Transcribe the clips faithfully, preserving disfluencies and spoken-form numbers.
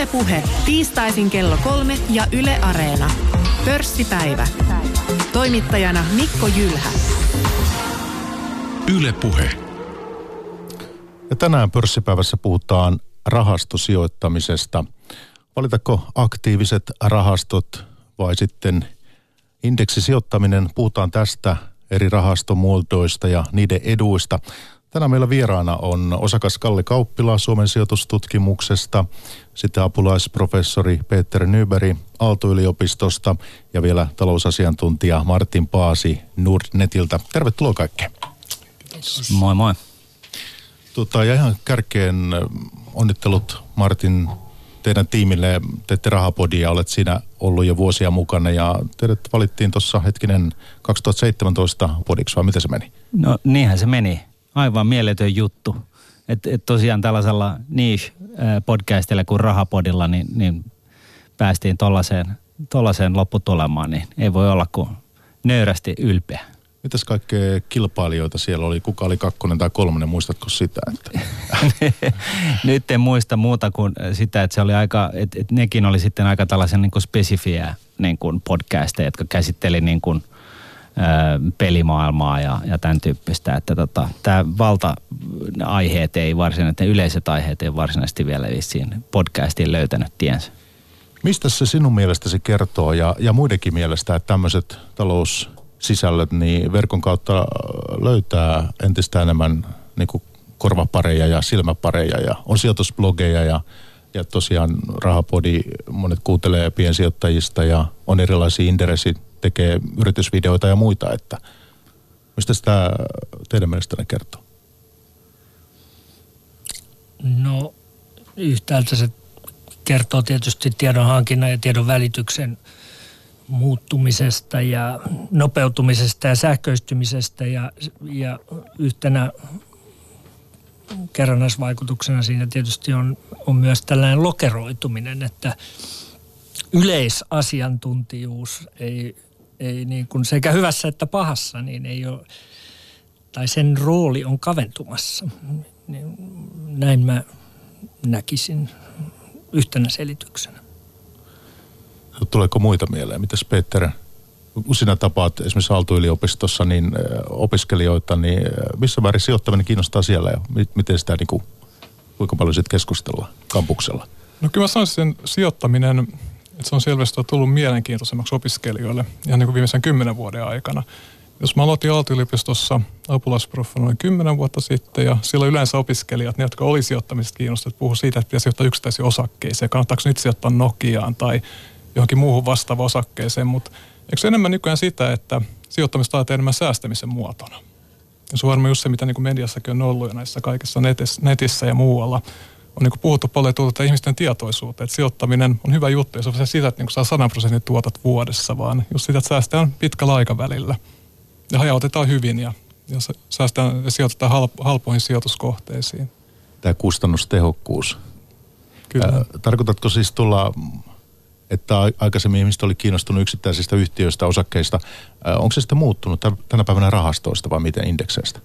Yle Puhe. Tiistaisin kello kolme ja Yle Areena. Pörssipäivä. Toimittajana Mikko Jylhä. Yle Puhe. Ja tänään pörssipäivässä puhutaan rahastosijoittamisesta. Valitako aktiiviset rahastot vai sitten indeksisijoittaminen? Puhutaan tästä, eri rahastomuodoista ja niiden eduista. Tänään meillä vieraana on osakas Kalle Kauppila Suomen sijoitustutkimuksesta, sitten apulaisprofessori Peter Nyberg Aalto-yliopistosta ja vielä talousasiantuntija Martin Paasi Nordnetiltä. Tervetuloa kaikkeen. Kiitos. Moi moi. Tota, ja ihan kärkeen onnittelut Martin teidän tiimille. Teette Rahapodia, olet siinä ollut jo vuosia mukana ja teidät valittiin tuossa hetkinen kaksituhattaseitsemäntoista podiksi, vai miten se meni? No niinhän se meni. Aivan mieletön juttu. Että et tosiaan tällaisella niche-podcastilla kuin Rahapodilla, niin, niin päästiin tuollaiseen lopputulemaan, niin ei voi olla kuin nöyrästi ylpeä. Mitäs kaikkea kilpailijoita siellä oli? Kuka oli kakkonen tai kolmonen? Muistatko sitä? Että? Nyt en muista muuta kuin sitä, että se oli aika, että, että nekin oli sitten aika tällaisen niin kuin spesifiä niin kuin podcasteja, jotka käsitteli niin kuin pelimaailmaa ja, ja tämän tyyppistä, että tota, tämä valta-aiheet ei varsinaisesti, yleiset aiheet ei varsinaisesti vielä vissiin podcastiin löytänyt tiensä. Mistä se sinun mielestäsi kertoo ja, ja muidenkin mielestä, että tämmöiset taloussisällöt niin verkon kautta löytää entistä enemmän niin kuin korvapareja ja silmäpareja ja on sijoitusblogeja ja, ja tosiaan Rahapodi, monet kuuntelee piensijoittajista ja on erilaisia inderesit, tekee yritysvideoita ja muita, että mistä sitä teidän mielestänne kertoo? No yhtäältä se kertoo tietysti tiedon hankinnan ja tiedon välityksen muuttumisesta ja nopeutumisesta ja sähköistymisestä ja, ja yhtenä kerrannaisvaikutuksena siinä tietysti on, on myös tällainen lokeroituminen, että yleisasiantuntijuus ei ei niin kuin sekä hyvässä että pahassa, niin ei ole, tai sen rooli on kaventumassa. Näin mä näkisin yhtenä selityksenä. Tuleeko muita mieleen? Mitäs Peter, kun sinä tapaat esimerkiksi Aalto-yliopistossa niin opiskelijoita, niin missä määrin sijoittaminen kiinnostaa siellä ja miten sitä niin kuin, kuinka paljon siitä keskustellaan kampuksella? No kyllä mä sanoisin, että sijoittaminen, että se on selvästi tullut mielenkiintoisemmaksi opiskelijoille ihan niin kuin viimeisen kymmenen vuoden aikana. Jos mä aloitin Aalto-yliopistossa apulaisproffana noin kymmenen vuotta sitten, ja silloin yleensä opiskelijat, ne jotka oli sijoittamisesta kiinnostuneet, puhui siitä, että pitäisi sijoittaa yksittäisiin osakkeisiin. Kannattaako nyt sijoittaa Nokiaan tai johonkin muuhun vastaavaan osakkeeseen, mutta eikö se enemmän nykyään sitä, että sijoittamista ajatellaan enemmän säästämisen muotona? Ja se on varmaan just se, mitä niin kuin mediassakin on ollut ja näissä kaikissa netissä ja muualla. On niin kuin puhuttu paljon tuota ihmisten tietoisuuteen, että sijoittaminen on hyvä juttu, jos on se sitä, että niin saa sata prosentin tuotot vuodessa, vaan jos sitä, että säästetään pitkällä aikavälillä ja hajautetaan hyvin ja, ja säästetään ja sijoitetaan halpo, halpoihin sijoituskohteisiin. Tämä kustannustehokkuus. Kyllä. Ää, tarkoitatko siis tulla, että aikaisemmin ihmiset oli kiinnostunut yksittäisistä yhtiöistä, osakkeista. Ää, onko se sitten muuttunut tänä päivänä rahastoista vai miten indekseistä?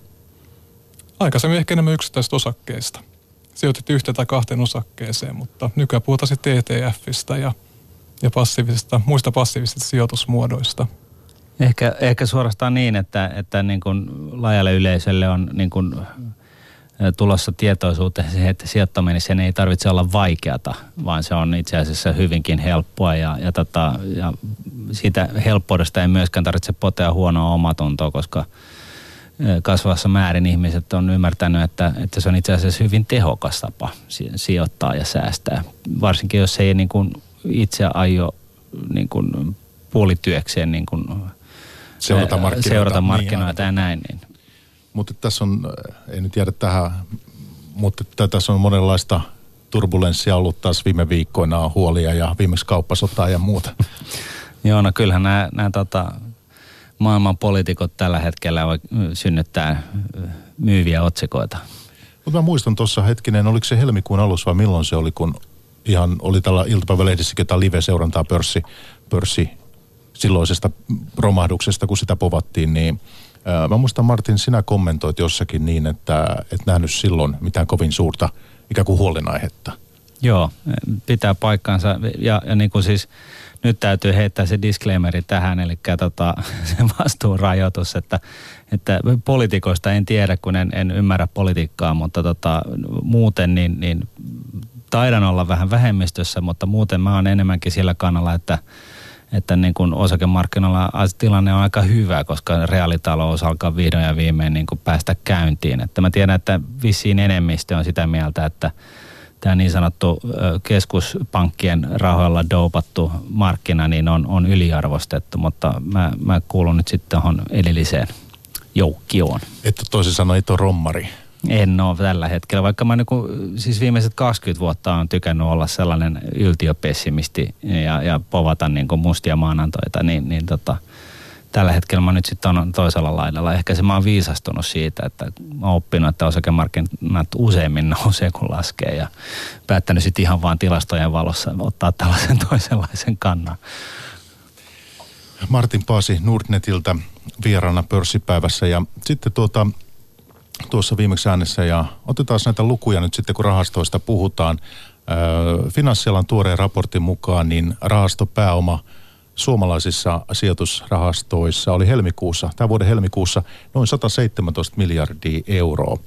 Aikaisemmin ehkä enemmän yksittäisistä osakkeista. Sijoitettiin yhteen tai kahteen osakkeeseen, mutta nykyään puhutaan sitten E T F:istä ja, ja passiivisista, muista passiivisista sijoitusmuodoista. Ehkä, ehkä suorastaan niin, että, että niin kuin laajalle yleisölle on niin kuin tulossa tietoisuuteen se, että sijoittaminen sen ei tarvitse olla vaikeata, vaan se on itse asiassa hyvinkin helppoa ja, ja, tota, ja siitä helppoudesta ei myöskään tarvitse potea huonoa omatuntoa, koska kasvavassa määrin ihmiset on ymmärtänyt, että, että se on itse asiassa hyvin tehokas tapa sijoittaa ja säästää. Varsinkin jos ei niin kuin itse aio niin kuin puolityökseen niin kuin seurata markkinoita, seurata markkinoita niin ja näin. Niin. Mutta tässä on, ei nyt jäädä tähän, mutta tässä on monenlaista turbulenssia ollut taas viime viikkoina, huolia ja viimeksi kauppasotaa ja muuta. Joo, no kyllähän nämä, nämä tota, maailman poliitikot tällä hetkellä synnyttää myyviä otsikoita. Mutta mä muistan tuossa hetkinen, oliko se helmikuun alussa vai milloin se oli, kun ihan oli tällä iltapäivälehdissäkin jotain live-seurantaa pörssi, pörssi silloisesta romahduksesta, kun sitä povattiin, niin ää, mä muistan Martin, sinä kommentoit jossakin niin, että et nähnyt silloin mitään kovin suurta ikään kuin huolenaihetta. Joo, pitää paikkansa ja, ja niin kuin siis nyt täytyy heittää se disclaimeri tähän, eli tota, se vastuunrajoitus, että, että poliitikoista en tiedä, kun en, en ymmärrä politiikkaa, mutta tota, muuten niin, niin taidan olla vähän vähemmistössä, mutta muuten mä oon enemmänkin sillä kannalla, että että niin kuin osakemarkkinoilla tilanne on aika hyvä, koska reaalitalous alkaa vihdoin ja viimein niin kuin päästä käyntiin. Että mä tiedän, että vissiin enemmistö on sitä mieltä, että tämä niin sanottu keskuspankkien rahoilla doupattu markkina niin on, on yliarvostettu, mutta mä, mä kuulun nyt sitten tuohon edelliseen joukkioon. Että toisin sanoen, et ole rommari. En ole tällä hetkellä, vaikka mä niin kuin, siis viimeiset kaksikymmentä vuotta on tykännyt olla sellainen yltiöpessimisti ja, ja povata niin kuin mustia maanantoita, niin, niin tota, tällä hetkellä mä nyt sitten on toisella laidalla. Ehkä se mä oon viisastunut siitä, että mä oon oppinut, että osakemarkkinat useimmin nousee kun laskee ja päättänyt sitten ihan vaan tilastojen valossa ottaa tällaisen toisenlaisen kannan. Martin Paasi Nordnetiltä vieraana pörssipäivässä ja sitten tuota... tuossa viimeksi äänessä ja otetaan näitä lukuja nyt sitten, kun rahastoista puhutaan. Finanssialan tuoreen raportin mukaan niin rahastopääoma suomalaisissa sijoitusrahastoissa oli helmikuussa, tämän vuoden helmikuussa noin sata seitsemäntoista miljardia euroa.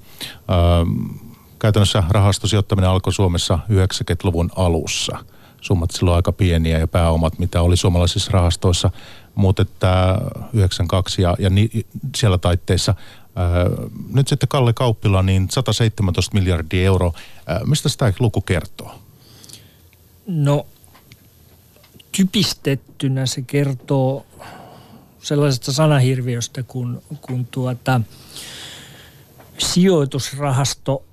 Käytännössä rahastosijoittaminen alkoi Suomessa yhdeksänkymmentäluvun alussa. Summat silloin aika pieniä ja pääomat, mitä oli suomalaisissa rahastoissa, mutta että yhdeksänkymmentäkaksi ja, ja ni, siellä taitteissa. Nyt sitten Kalle Kauppila, niin sata seitsemäntoista miljardia euroa. Mistä tämä luku kertoo? No, typistettynä se kertoo sellaisesta sanahirviöstä, kun, kun tuota, sijoitusrahasto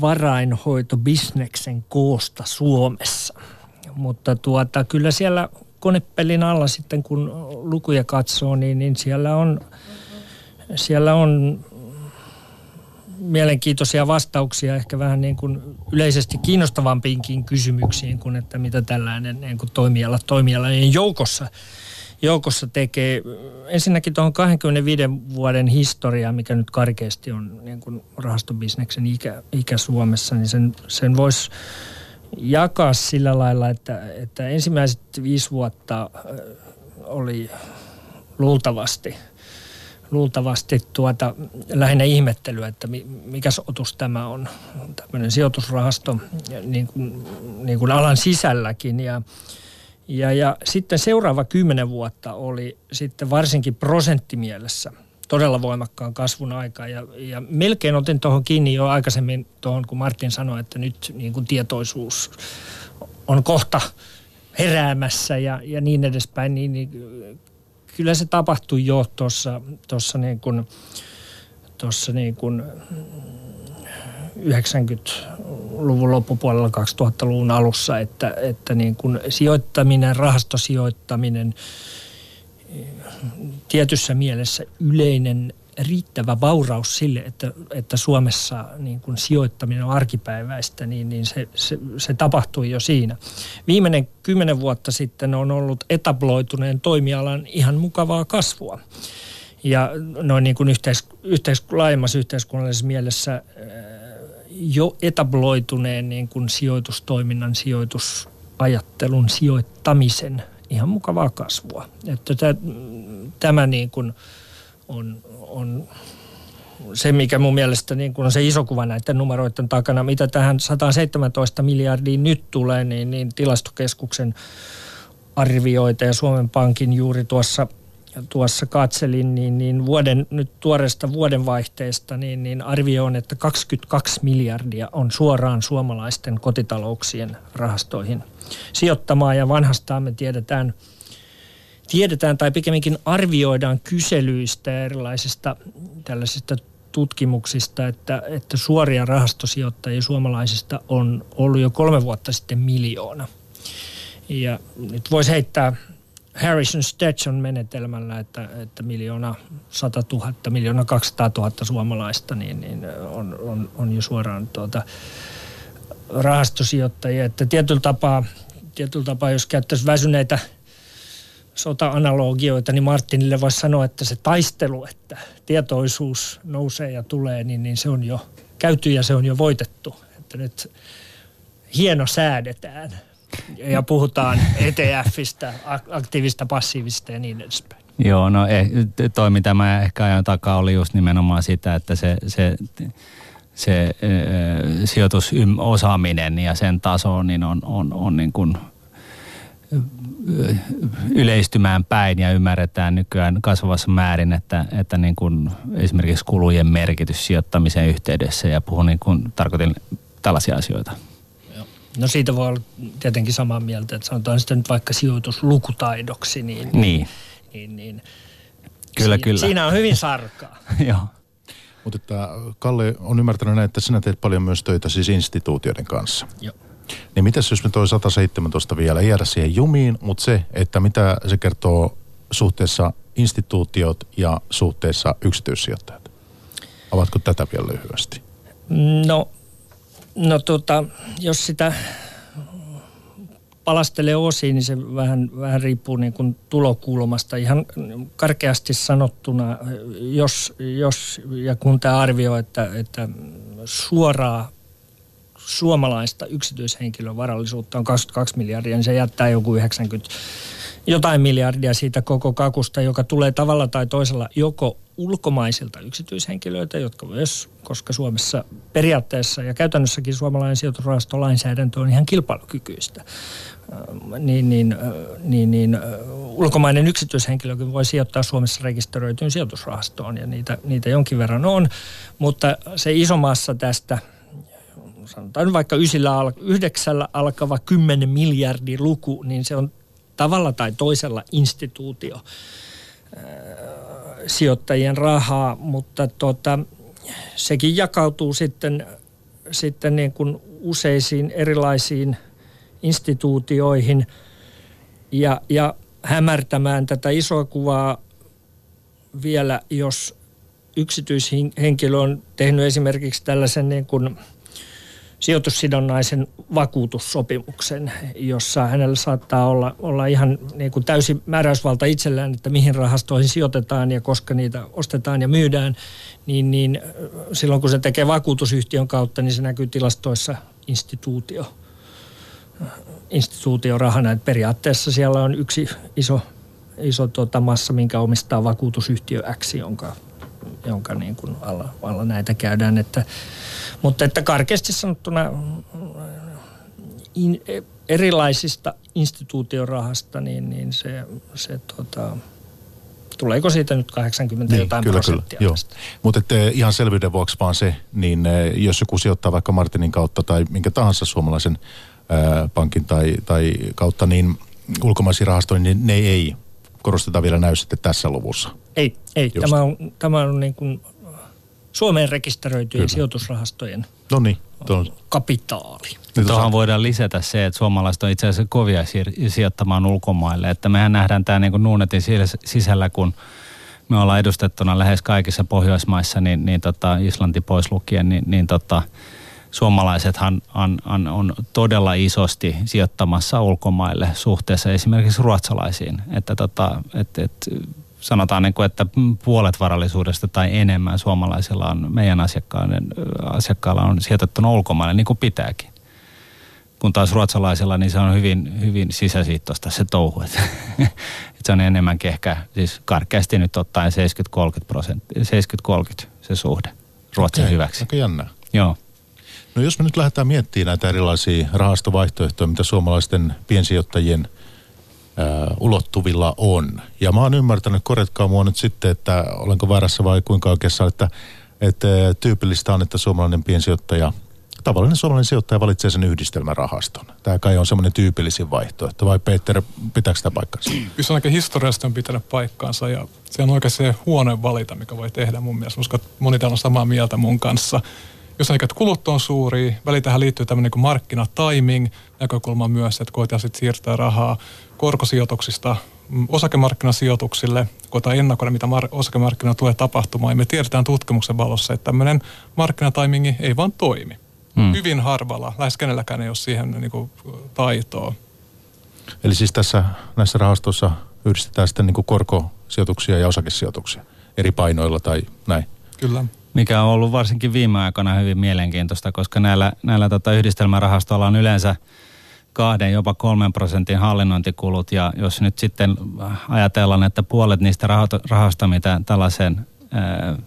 varainhoitobisneksen koosta Suomessa. Mutta tuota, kyllä siellä konepellin alla sitten, kun lukuja katsoo, niin, niin siellä on... Siellä on mielenkiintoisia vastauksia ehkä vähän niin kuin yleisesti kiinnostavampiinkin kysymyksiin kuin että mitä tällainen niin kuin toimiala, toimialainen joukossa, joukossa tekee. Ensinnäkin tuohon kahdenkymmenenviiden vuoden historia, mikä nyt karkeasti on niin kuin rahastobisneksen ikä, ikä Suomessa, niin sen, sen voisi jakaa sillä lailla, että, että ensimmäiset viisi vuotta oli luultavasti... Luultavasti tuota, lähinnä ihmettelyä, että mikäs otus tämä on, tämmöinen sijoitusrahasto niin kuin, niin kuin alan sisälläkin. Ja, ja, ja sitten seuraava kymmenen vuotta oli sitten varsinkin prosenttimielessä todella voimakkaan kasvun aika. Ja, ja melkein otin tuohon kiinni jo aikaisemmin tuohon, kun Martin sanoi, että nyt niin kuin tietoisuus on kohta heräämässä ja, ja niin edespäin, niin, niin kyllä se tapahtui jo tuossa, tuossa niin kuin, tuossa niin kuin yhdeksänkymmentäluvun loppupuolella kaksituhattaluvun alussa, että, että niin kuin sijoittaminen, rahastosijoittaminen, tietyssä mielessä yleinen riittävä vauraus sille, että, että Suomessa niin kuin sijoittaminen on arkipäiväistä, niin, niin se, se, se tapahtui jo siinä. Viimeinen kymmenen vuotta sitten on ollut etabloituneen toimialan ihan mukavaa kasvua. Ja noin niin kuin yhteis, yhteis, laajemmassa yhteiskunnallisessa mielessä jo etabloituneen niin kuin sijoitustoiminnan, sijoitusajattelun, sijoittamisen ihan mukavaa kasvua. Että tämä, tämä niin kuin on... on se, mikä mun mielestä niin kun on se iso kuva näiden numeroiden takana. Mitä tähän sataanseitsemääntoista miljardiin nyt tulee, niin, niin Tilastokeskuksen arvioita ja Suomen Pankin juuri tuossa, tuossa katselin, niin, niin vuoden, nyt tuoreesta vuodenvaihteesta niin, niin arvio on, että kaksikymmentäkaksi miljardia on suoraan suomalaisten kotitalouksien rahastoihin sijoittamaan ja vanhastaan me tiedetään, Tiedetään tai pikemminkin arvioidaan kyselyistä ja erilaisista tällaisista tutkimuksista, että, että suoria rahastosijoittajia suomalaisista on ollut jo kolme vuotta sitten miljoona. Ja nyt voisi heittää Harrison Stetson menetelmällä, että, että miljoona sata tuhatta, miljoona kaksisataa tuhatta suomalaista niin, niin on, on, on jo suoraan tuota rahastosijoittajia. Että tietyllä tapaa, tietyllä tapaa jos käyttäisiin väsyneitä sota-analogioita, niin Martinille voisi sanoa, että se taistelu, että tietoisuus nousee ja tulee, niin, niin se on jo käyty ja se on jo voitettu. Että nyt hieno säädetään ja puhutaan E T F:istä, aktiivista, passiivista ja niin edespäin. Joo, no toi mitä mä ehkä ajan takaa oli just nimenomaan sitä, että se, se, se e, sijoitusosaaminen ja sen taso niin on, on, on niin kuin yleistymään päin ja ymmärretään nykyään kasvavassa määrin, että, että niin kuin esimerkiksi kulujen merkitys sijoittamisen yhteydessä ja puhun niin kuin tarkoitin tällaisia asioita. No siitä voi olla tietenkin samaa mieltä, että sanotaan sitä nyt vaikka sijoituslukutaidoksi, niin... niin. Niin, niin. Kyllä, si- kyllä. Siinä on hyvin sarkaa. Joo. Mutta että Kalle on ymmärtänyt näin, että sinä teet paljon myös töitä siis instituutioiden kanssa. Joo. Niin mitäs jos me toi sata seitsemäntoista vielä jäädä siihen jumiin, mutta se, että mitä se kertoo suhteessa instituutiot ja suhteessa yksityissijoittajat? Avaatko tätä vielä lyhyesti? No, no tota, jos sitä... palastelee osiin, niin se vähän, vähän riippuu niin kuin tulokulmasta. Ihan karkeasti sanottuna, jos, jos ja kun tämä arvioi, että, että suoraa suomalaista yksityishenkilön varallisuutta on kaksikymmentäkaksi miljardia, niin se jättää joku yhdeksänkymmentä jotain miljardia siitä koko kakusta, joka tulee tavalla tai toisella joko ulkomaisilta yksityishenkilöiltä, jotka myös, koska Suomessa periaatteessa ja käytännössäkin suomalainen sijoitusrahastolainsäädäntö on ihan kilpailukykyistä, niin, niin, niin, niin ulkomainen yksityishenkilökin voi sijoittaa Suomessa rekisteröityyn sijoitusrahastoon ja niitä, niitä jonkin verran on, mutta se iso massa tästä, sanotaan vaikka yhdeksällä alkava kymmenen miljardin luku, niin se on tavalla tai toisella instituutio sijoittajien rahaa, mutta tota, sekin jakautuu sitten, sitten niin kuin useisiin erilaisiin instituutioihin ja, ja hämärtämään tätä isoa kuvaa vielä, jos yksityishenkilö on tehnyt esimerkiksi tällaisen niin kuin sijoitussidonnaisen vakuutussopimuksen, jossa hänellä saattaa olla, olla ihan niin kuin täysi määräysvalta itsellään, että mihin rahastoihin sijoitetaan ja koska niitä ostetaan ja myydään, niin, niin silloin kun se tekee vakuutusyhtiön kautta, niin se näkyy tilastoissa instituutio, instituutiorahana. Että periaatteessa siellä on yksi iso, iso tota massa, minkä omistaa vakuutusyhtiö X, jonka jonka niin kuin alla, alla näitä käydään. Että, mutta että karkeasti sanottuna in, erilaisista instituutiorahasta, niin, niin se, se tota, tuleeko siitä nyt kahdeksankymmentä niin, jotain kyllä, prosenttia? Kyllä, joo. Mutta ihan selvyyden vuoksi vaan se, niin jos joku sijoittaa vaikka Martinin kautta tai minkä tahansa suomalaisen ää, pankin tai, tai kautta, niin ulkomaisiin rahastoihin, niin ne ei korosteta vielä näy sitten tässä luvussa. Ei, ei. Just. Tämä on, tämä on niin kuin Suomeen rekisteröityjen Kyllä. sijoitusrahastojen no niin, tuon... kapitaali. Tuohon voidaan lisätä se, että suomalaiset on itse asiassa kovia siir- sijoittamaan ulkomaille. Että mehän nähdään tämä niin kuin Nordnetin sisällä, kun me ollaan edustettuna lähes kaikissa Pohjoismaissa, niin, niin tota, Islanti pois lukien, niin, niin tota, suomalaisethan on, on, on todella isosti sijoittamassa ulkomaille suhteessa esimerkiksi ruotsalaisiin. Että tota, et, et, sanotaan, että puolet varallisuudesta tai enemmän suomalaisilla on, meidän asiakkailla on sijoitettuna ulkomaille, niin kuin pitääkin. Kun taas ruotsalaisilla, niin se on hyvin, hyvin sisäsiittoista se touhu. Että se on enemmänkin ehkä, siis karkeasti nyt ottaen seitsemänkymmentä kolmekymmentä se suhde Ruotsin okay, hyväksi. Aika jännää. Joo. No jos me nyt lähdetään miettimään näitä erilaisia rahastovaihtoehtoja, mitä suomalaisten piensijoittajien Ö, ulottuvilla on. Ja mä oon ymmärtänyt, korjatkaa mua nyt sitten, että olenko väärässä vai kuinka oikeassa, että, että tyypillistä on, että suomalainen piensijoittaja, tavallinen suomalainen sijoittaja valitsee sen yhdistelmärahaston. Tämä kai on semmoinen tyypillisin vaihtoehto, vai Peter, pitääkö sitä paikkaansa? Kyllä se on aika historiasta on pitänyt paikkaansa ja se on oikein se huono valinta, mikä voi tehdä mun mielestä. Uskon, että moni täällä on samaa mieltä mun kanssa. Jos on kulut on suuria, väli tähän liittyy tämmöinen niin markkinatiming näkökulma myös, että koetaan sitten siirtää rahaa korkosijoituksista osakemarkkinasijoituksille, koetaan ennakoida, mitä mar- osakemarkkina tulee tapahtumaan. Ja me tiedetään tutkimuksen valossa, että tämmöinen markkinatimingi ei vaan toimi. Hmm. Hyvin harvalla, lähes kenelläkään ei ole siihen niin kuin taitoa. Eli siis tässä näissä rahastoissa yhdistetään sitten niin kuin korkosijoituksia ja osakesijoituksia eri painoilla tai näin? Kyllä. mikä on ollut varsinkin viime aikoina hyvin mielenkiintoista, koska näillä, näillä tota yhdistelmärahastoilla on yleensä kahden, jopa kolmen prosentin hallinnointikulut, ja jos nyt sitten ajatellaan, että puolet niistä rahasta, mitä tällaisen ää,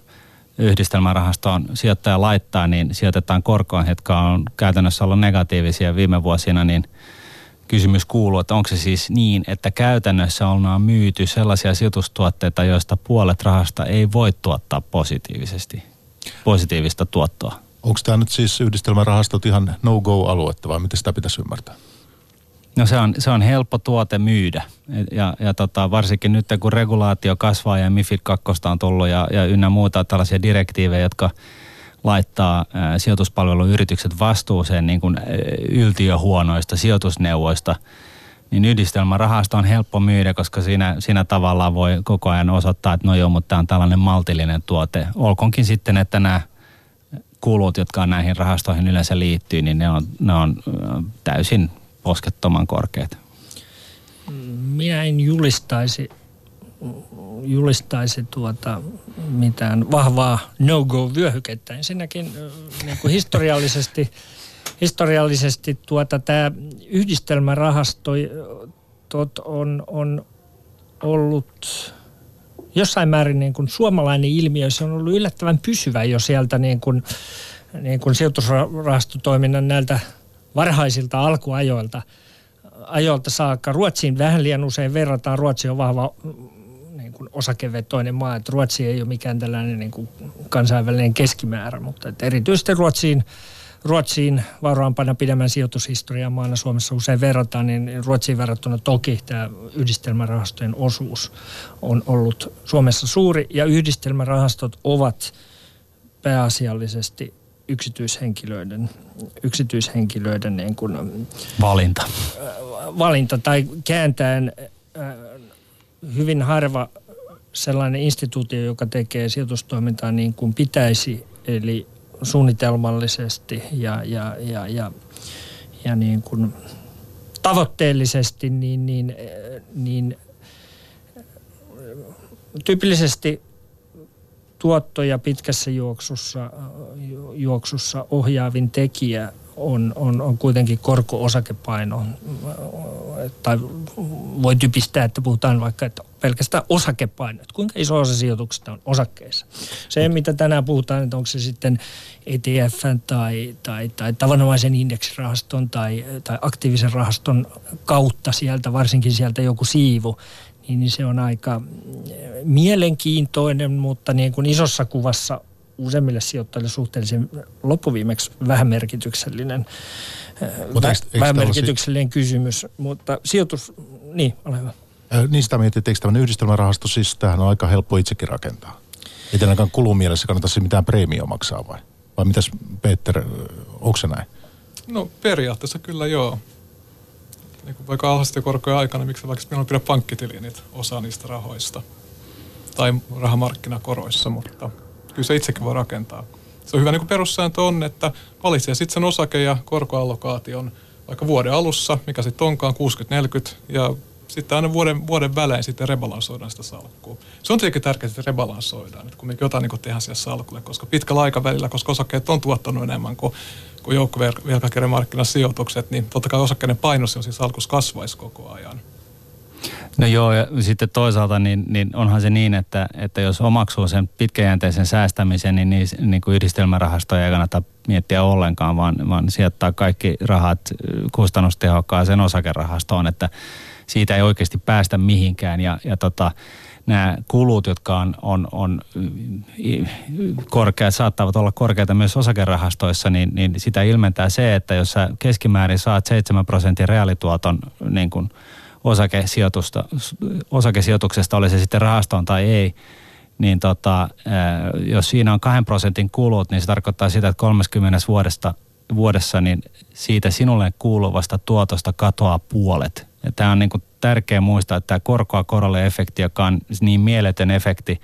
yhdistelmärahastoon sijoittaja laittaa, niin sijoitetaan korkoon, jotka on käytännössä ollut negatiivisia viime vuosina, niin kysymys kuuluu, että onko se siis niin, että käytännössä ollaan myyty sellaisia sijoitustuotteita, joista puolet rahasta ei voi tuottaa positiivisesti, positiivista tuottoa. Onko tämä nyt siis yhdistelmärahastot ihan no-go-aluetta vai miten sitä pitäisi ymmärtää? No se on, se on helppo tuote myydä ja, ja tota, varsinkin nyt kun regulaatio kasvaa ja MiFID kaksi on tullut ja, ja ynnä muuta tällaisia direktiivejä, jotka laittaa ä, sijoituspalveluyritykset vastuuseen niin kuin yltiöhuonoista sijoitusneuvoista, niin yhdistelmärahasta on helppo myydä, koska siinä, siinä tavallaan voi koko ajan osoittaa, että no joo, mutta tämä on tällainen maltillinen tuote. Olkoonkin sitten, että nämä kulut, jotka näihin rahastoihin yleensä liittyy, niin ne on, ne on täysin poskettoman korkeat. Minä en julistaisi, julistaisi tuota mitään vahvaa no-go-vyöhykettä. Ensinnäkin niin kuin historiallisesti, historiallisesti tuota, tämä yhdistelmärahasto on, on ollut jossain määrin niin kuin suomalainen ilmiö, se on ollut yllättävän pysyvä jo sieltä niin kuin, niin kuin sijoitusrahastotoiminnan näiltä varhaisilta alkuajoilta ajoilta saakka. Ruotsiin vähän liian usein verrataan. Ruotsi on vahva niin kuin osakevetoinen maa, että Ruotsi ei ole mikään tällainen niin kuin kansainvälinen keskimäärä, mutta että erityisesti Ruotsiin, Ruotsiin vauraampana pidemmän sijoitushistorian maana Suomessa usein verrataan, niin Ruotsiin verrattuna toki tämä yhdistelmärahastojen osuus on ollut Suomessa suuri, ja yhdistelmärahastot ovat pääasiallisesti yksityishenkilöiden, yksityishenkilöiden niin kuin valinta. valinta tai kääntäen hyvin harva sellainen instituutio, joka tekee sijoitustoimintaa niin kuin pitäisi, eli suunnitelmallisesti ja, ja, ja, ja, ja niin kuin tavoitteellisesti, niin, niin, niin tyypillisesti tuottoja pitkässä juoksussa, juoksussa ohjaavin tekijä on, on, on kuitenkin korko-osakepaino. Tai voi typistää, että puhutaan vaikka, että pelkästään osakepaino. Että kuinka iso osa sijoituksista on osakkeissa. Se, mitä tänään puhutaan, että onko se sitten E T F:n tai, tai, tai tavanomaisen indeksirahaston tai, tai aktiivisen rahaston kautta sieltä, varsinkin sieltä joku siivu, niin se on aika mielenkiintoinen, mutta niin kuin isossa kuvassa useimmille sijoittajille suhteellisen loppuviimeksi vähän merkityksellinen, vähän merkityksellinen kysymys, mutta sijoitus, niin, ole hyvä. Niistä mietit, että eikö tämmöinen yhdistelmärahasto, siis tämähän on aika helppo itsekin rakentaa. Ei ainakaan kulumielessä kannattaisi mitään preemio maksaa vai? Vai mitäs Peter, onko se näin? No periaatteessa kyllä joo. Niin vaikka alhaisten korkojen aikana, miksi vaikka meillä on pidä pankkitiliä niitä osa niistä rahoista tai rahamarkkinakoroissa, mutta kyllä se itsekin voi rakentaa. Se on hyvä niin perussääntö on, että valitsee sitten sen osake- ja korkoallokaation vaikka vuoden alussa, mikä sitten onkaan kuusikymmentä neljäkymmentä, ja sitten aina vuoden, vuoden välein sitten rebalansoidaan sitä salkkua. Se on tietenkin tärkeää, että rebalansoidaan, että kun jotain niin tehdään siellä salkulle, koska pitkällä aikavälillä, koska osakkeet on tuottanut enemmän kuin kun joukkovelkakirjamarkkinasijoitukset, niin totta kai osakkeiden painos on siis alkuus kasvaisi koko ajan. No joo, ja sitten toisaalta niin, niin onhan se niin, että, että jos omaksuu sen pitkäjänteisen säästämisen, niin, niin, niin kuin yhdistelmärahastoja ei kannata miettiä ollenkaan, vaan, vaan sijoittaa kaikki rahat kustannustehokkaaseen osakerahastoon, että siitä ei oikeasti päästä mihinkään, ja, ja tota, nämä kulut, jotka on, on, on korkeat, saattavat olla korkeita myös osakerahastoissa, niin, niin sitä ilmentää se, että jos sä keskimäärin saat seitsemän prosentin reaalituoton niin kuin osakesijoitusta, osakesijoituksesta, oli se sitten rahastoon tai ei, niin tota, jos siinä on kahden prosentin kulut, niin se tarkoittaa sitä, että kolmekymmentä vuodesta, vuodessa niin siitä sinulle kuuluvasta tuotosta katoaa puolet. Ja tämä on niin kuin tärkeä muistaa, että tämä korkoa korolle -efekti, joka on niin mieletön efekti,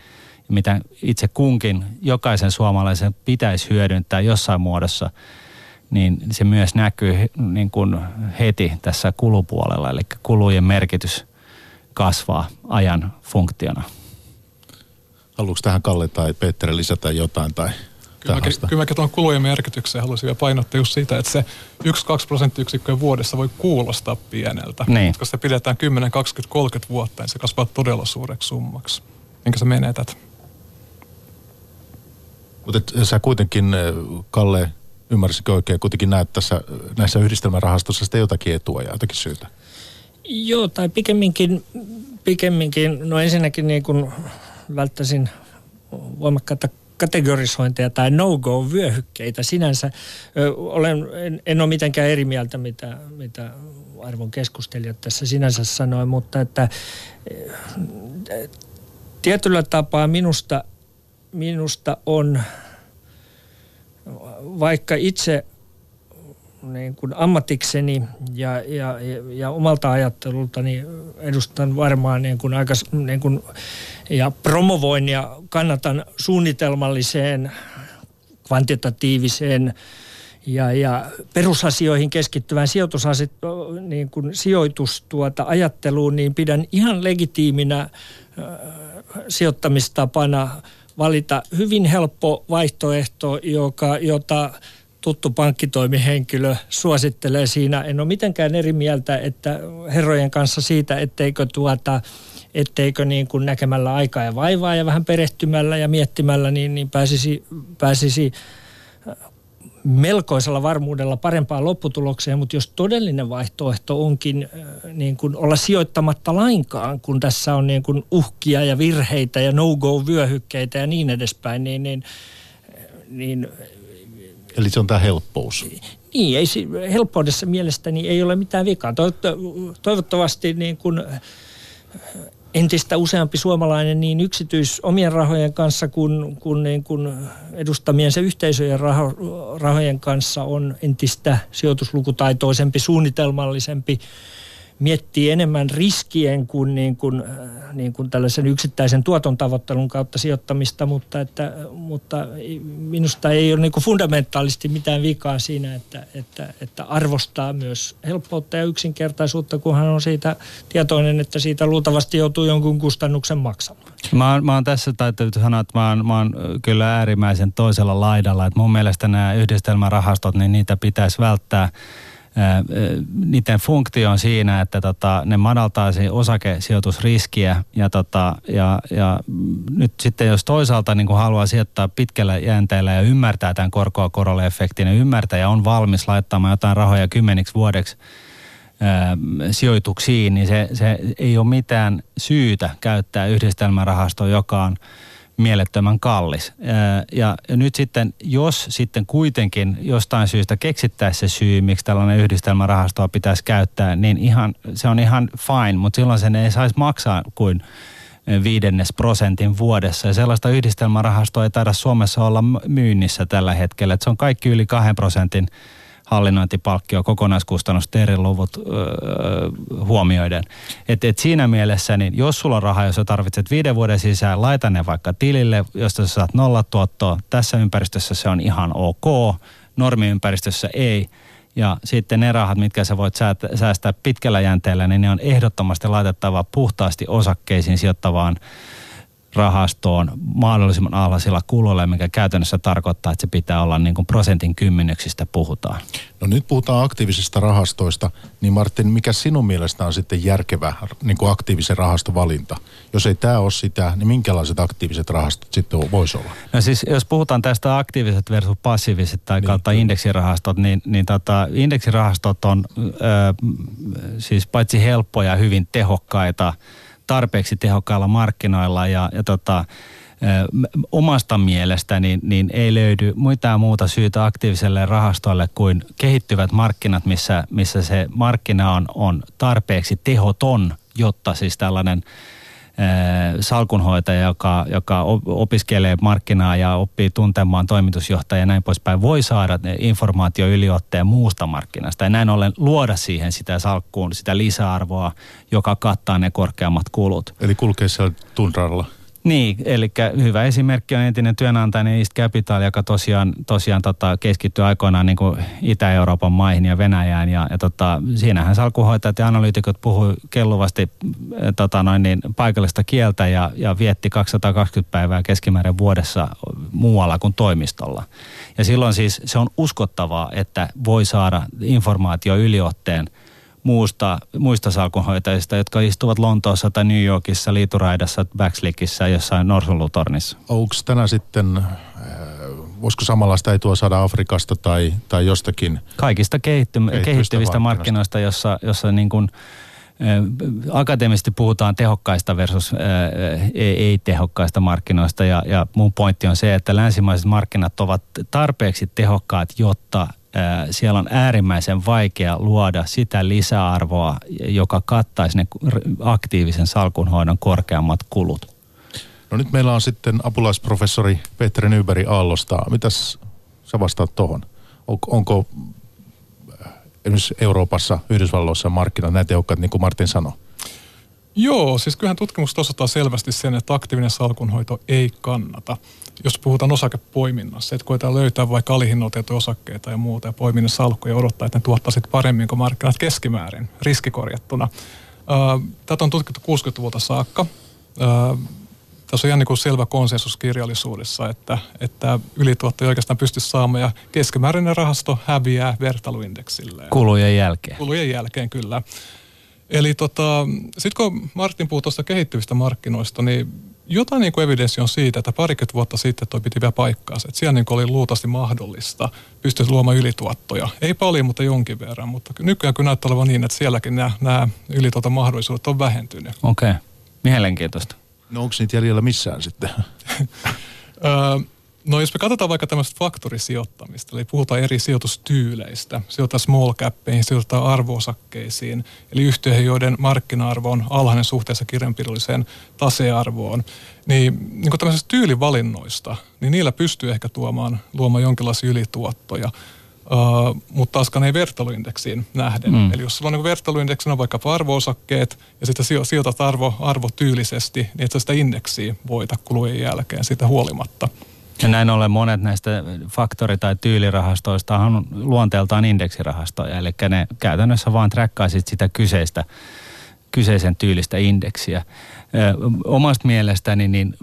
mitä itse kunkin, jokaisen suomalaisen pitäisi hyödyntää jossain muodossa, niin se myös näkyy niin kuin heti tässä kulupuolella, eli kulujen merkitys kasvaa ajan funktiona. Haluatko tähän Kalle tai Peter lisätä jotain tai tähästä. Kyllä mäkin tuon kulujen merkitykseen haluaisin vielä painottaa just sitä, että se yksi kaksi prosenttiyksikköä vuodessa voi kuulostaa pieneltä. Niin. Mutta kun sitä pidetään kymmenen, kaksikymmentä, kolmekymmentä vuotta, niin se kasvaa todella suureksi summaksi. Minkä sä menetät? Mutta sä kuitenkin, Kalle, ymmärsikö oikein, kuitenkin näet tässä, näissä yhdistelmärahastossa sitä jotakin etua ja jotakin syytä? Joo, tai pikemminkin, pikemminkin no ensinnäkin niin kun välttäisin voimakkaita kategorisointeja tai no-go-vyöhykkeitä. Sinänsä ö, olen, en, en ole mitenkään eri mieltä, mitä, mitä arvon keskustelijat tässä sinänsä sanoi, mutta että tietyllä tapaa minusta, minusta on, vaikka itse niin kuin ammatikseni ja, ja, ja omalta ajattelultani edustan varmaan niin kuin aika niin kuin, ja promovoin ja kannatan suunnitelmalliseen, kvantitatiiviseen ja, ja perusasioihin keskittyvään sijoitusasit- niin kuin sijoitustuota ajatteluun, niin pidän ihan legitiiminä äh, sijoittamistapana valita hyvin helppo vaihtoehto, joka, jota tuttu pankkitoimihenkilö suosittelee siinä. En ole mitenkään eri mieltä että herrojen kanssa siitä, etteikö, tuota, etteikö niin kuin näkemällä aikaa ja vaivaa ja vähän perehtymällä ja miettimällä, niin, niin pääsisi, pääsisi melkoisella varmuudella parempaan lopputulokseen. Mutta jos todellinen vaihtoehto onkin niin kuin olla sijoittamatta lainkaan, kun tässä on niin kuin uhkia ja virheitä ja no-go-vyöhykkeitä ja niin edespäin, niin... niin, niin eli se on tämä helppous. Niin, ei, helppoudessa mielestäni ei ole mitään vikaa. Toivottavasti niin kuin entistä useampi suomalainen niin yksityis omien rahojen kanssa kuin, kuin, niin kuin edustamiensa yhteisöjen raho, rahojen kanssa on entistä sijoituslukutaitoisempi, suunnitelmallisempi, miettii enemmän riskien kuin, niin kuin, niin kuin tällaisen yksittäisen tuoton tavoittelun kautta sijoittamista, mutta, että, mutta minusta ei ole niin kuin fundamentaalisti mitään vikaa siinä, että, että, että arvostaa myös helppoutta ja yksinkertaisuutta, kunhan on siitä tietoinen, että siitä luultavasti joutuu jonkun kustannuksen maksamaan. Mä oon, mä oon tässä täytynyt sanoa, että mä oon, mä oon kyllä äärimmäisen toisella laidalla, että mun mielestä nämä yhdistelmärahastot, niin niitä pitäisi välttää. Niiden funktio on siinä, että tota, ne madaltaisi osakesijoitusriskiä ja, tota, ja, ja nyt sitten jos toisaalta niin kun haluaa sijoittaa pitkällä jänteellä ja ymmärtää tämän korkoa korolle -efektin ja ymmärtää ja on valmis laittamaan jotain rahoja kymmeniksi vuodeksi ää, sijoituksiin, niin se, se ei ole mitään syytä käyttää yhdistelmärahastoa, joka on mielettömän kallis. Ja nyt sitten, jos sitten kuitenkin jostain syystä keksittäisiin se syy, miksi tällainen yhdistelmärahastoa pitäisi käyttää, niin ihan, se on ihan fine, mutta silloin sen ei saisi maksaa kuin viidennes prosentin vuodessa. Ja sellaista yhdistelmärahastoa ei taida Suomessa olla myynnissä tällä hetkellä. Että se on kaikki yli kahden prosentin hallinnointipalkkio, kokonaiskustannusten eri luvut öö, huomioiden. Et, et siinä mielessä, niin jos sulla on rahaa, jos sä tarvitset viiden vuoden sisään, laita ne vaikka tilille, josta sä saat nollatuottoa. Tässä ympäristössä se on ihan ok, normiympäristössä ei. Ja sitten ne rahat, mitkä sä voit säästää pitkällä jänteellä, niin ne on ehdottomasti laitettava puhtaasti osakkeisiin sijoittavaan rahastoon mahdollisimman alhaisilla kuluilla, mikä käytännössä tarkoittaa, että se pitää olla niin kuin prosentin kymmenyksistä puhutaan. No nyt puhutaan aktiivisista rahastoista, niin Martin, mikä sinun mielestä on sitten järkevä niin kuin aktiivisen rahastovalinta? Jos ei tämä ole sitä, niin minkälaiset aktiiviset rahastot sitten voisi olla? No siis jos puhutaan tästä aktiiviset versus passiiviset tai niin, kautta indeksirahastot, niin, niin tota, indeksirahastot on ö, siis paitsi helppoja, hyvin tehokkaita, tarpeeksi tehokkailla markkinoilla ja, ja tota, omasta mielestäni niin, niin ei löydy mitään muuta syytä aktiiviselle rahastoille kuin kehittyvät markkinat, missä, missä se markkina on, on tarpeeksi tehoton, jotta siis tällainen salkunhoitaja, joka, joka opiskelee markkinaa ja oppii tuntemaan toimitusjohtajaa ja näin poispäin, voi saada informaatioyliotteen muusta markkinasta. Ja näin ollen luoda siihen sitä salkkuun, sitä lisäarvoa, joka kattaa ne korkeammat kulut. Eli kulkee siellä tundralla. Niin, eli hyvä esimerkki on entinen työnantajani East Capital, joka tosiaan, tosiaan tota, keskittyi aikoinaan niin kuin Itä-Euroopan maihin ja Venäjään. Ja, ja tota, siinähän salkunhoitajat ja analyytikot puhui kelluvasti tota, noin niin, paikallista kieltä ja, ja vietti kaksisataakaksikymmentä päivää keskimäärin vuodessa muualla kuin toimistolla. Ja silloin siis se on uskottavaa, että voi saada informaatio yliotteen muusta, muista salkunhoitajista, jotka istuvat Lontoossa tai New Yorkissa, liituraidassa, Backslickissä, jossain norsunluutornissa. Onko tänä sitten, äh, voisiko samanlaista etua saada Afrikasta tai, tai jostakin? Kaikista kehitty- kehittyvistä markkinoista, jossa, jossa niin kuin akateemisesti puhutaan tehokkaista versus ei-tehokkaista markkinoista ja, ja mun pointti on se, että länsimaiset markkinat ovat tarpeeksi tehokkaat, jotta siellä on äärimmäisen vaikea luoda sitä lisäarvoa, joka kattaisi ne aktiivisen salkunhoidon korkeammat kulut. No nyt meillä on sitten apulaisprofessori Peter Nyberg Aallosta. Mitäs sä vastaat tuohon? On, onko... esimerkiksi Euroopassa, Yhdysvalloissa markkinat, näin tehokkaat, niin kuin Martin sanoi. Joo, siis kyllähän tutkimus osoittaa selvästi sen, että aktiivinen salkunhoito ei kannata. Jos puhutaan osakepoiminnassa, että koetaan löytää vaikka alihinnoiteltuja osakkeita ja muuta ja poiminen salkkuja ja odottaa, että ne tuottaa sitten paremmin kuin markkinat keskimäärin, riskikorjattuna. Tätä on tutkittu kuusikymmentäluvulta saakka. Tässä on ihan niin kuin selvä konsensus kirjallisuudessa, että, että ylituotto ei oikeastaan pysty saamaan ja keskimääräinen rahasto häviää vertailuindeksille. Kulujen jälkeen. Kulujen jälkeen, kyllä. Eli tota, sitten kun Martin puhui tuosta kehittyvistä markkinoista, niin jotain niin kuin evidenssi on siitä, että parikymmentä vuotta sitten toi piti vielä paikkaansa. Että siellä niin kuin oli luultavasti mahdollista pystyä luomaan ylituottoja. Ei paljon, mutta jonkin verran. Mutta nykyään kyllä näyttää olevan niin, että sielläkin nämä, nämä ylituottomahdollisuudet on vähentynyt. Okei, okay. Mielenkiintoista. No onko niitä jäljellä missään sitten? No jos me katsotaan vaikka tämmöistä faktorisijoittamista, eli puhutaan eri sijoitustyyleistä. Sijoitetaan small cappeihin, sijoitetaan arvo-osakkeisiin, eli yhtiöihin, joiden markkina-arvo on alhainen suhteessa kirjanpidolliseen tasearvoon. Niin, niin kuin tämmöisistä tyylivalinnoista, niin niillä pystyy ehkä tuomaan, luomaan jonkinlaisia ylituottoja. Uh, mutta taaskaan ei vertailuindeksiin nähden. Mm. Eli jos sulla on niin vertailuindeksinä vaikkapa arvo-osakkeet ja sitten sijoitat arvo, arvotyylisesti, niin et sä sitä indeksiä voita kulujen jälkeen siitä huolimatta. Ja näin ollen monet näistä faktori- tai tyylirahastoista on luonteeltaan indeksirahastoja, eli ne käytännössä vaan träkkaisit sitä kyseistä, kyseisen tyylistä indeksiä. Omasta mielestäni niin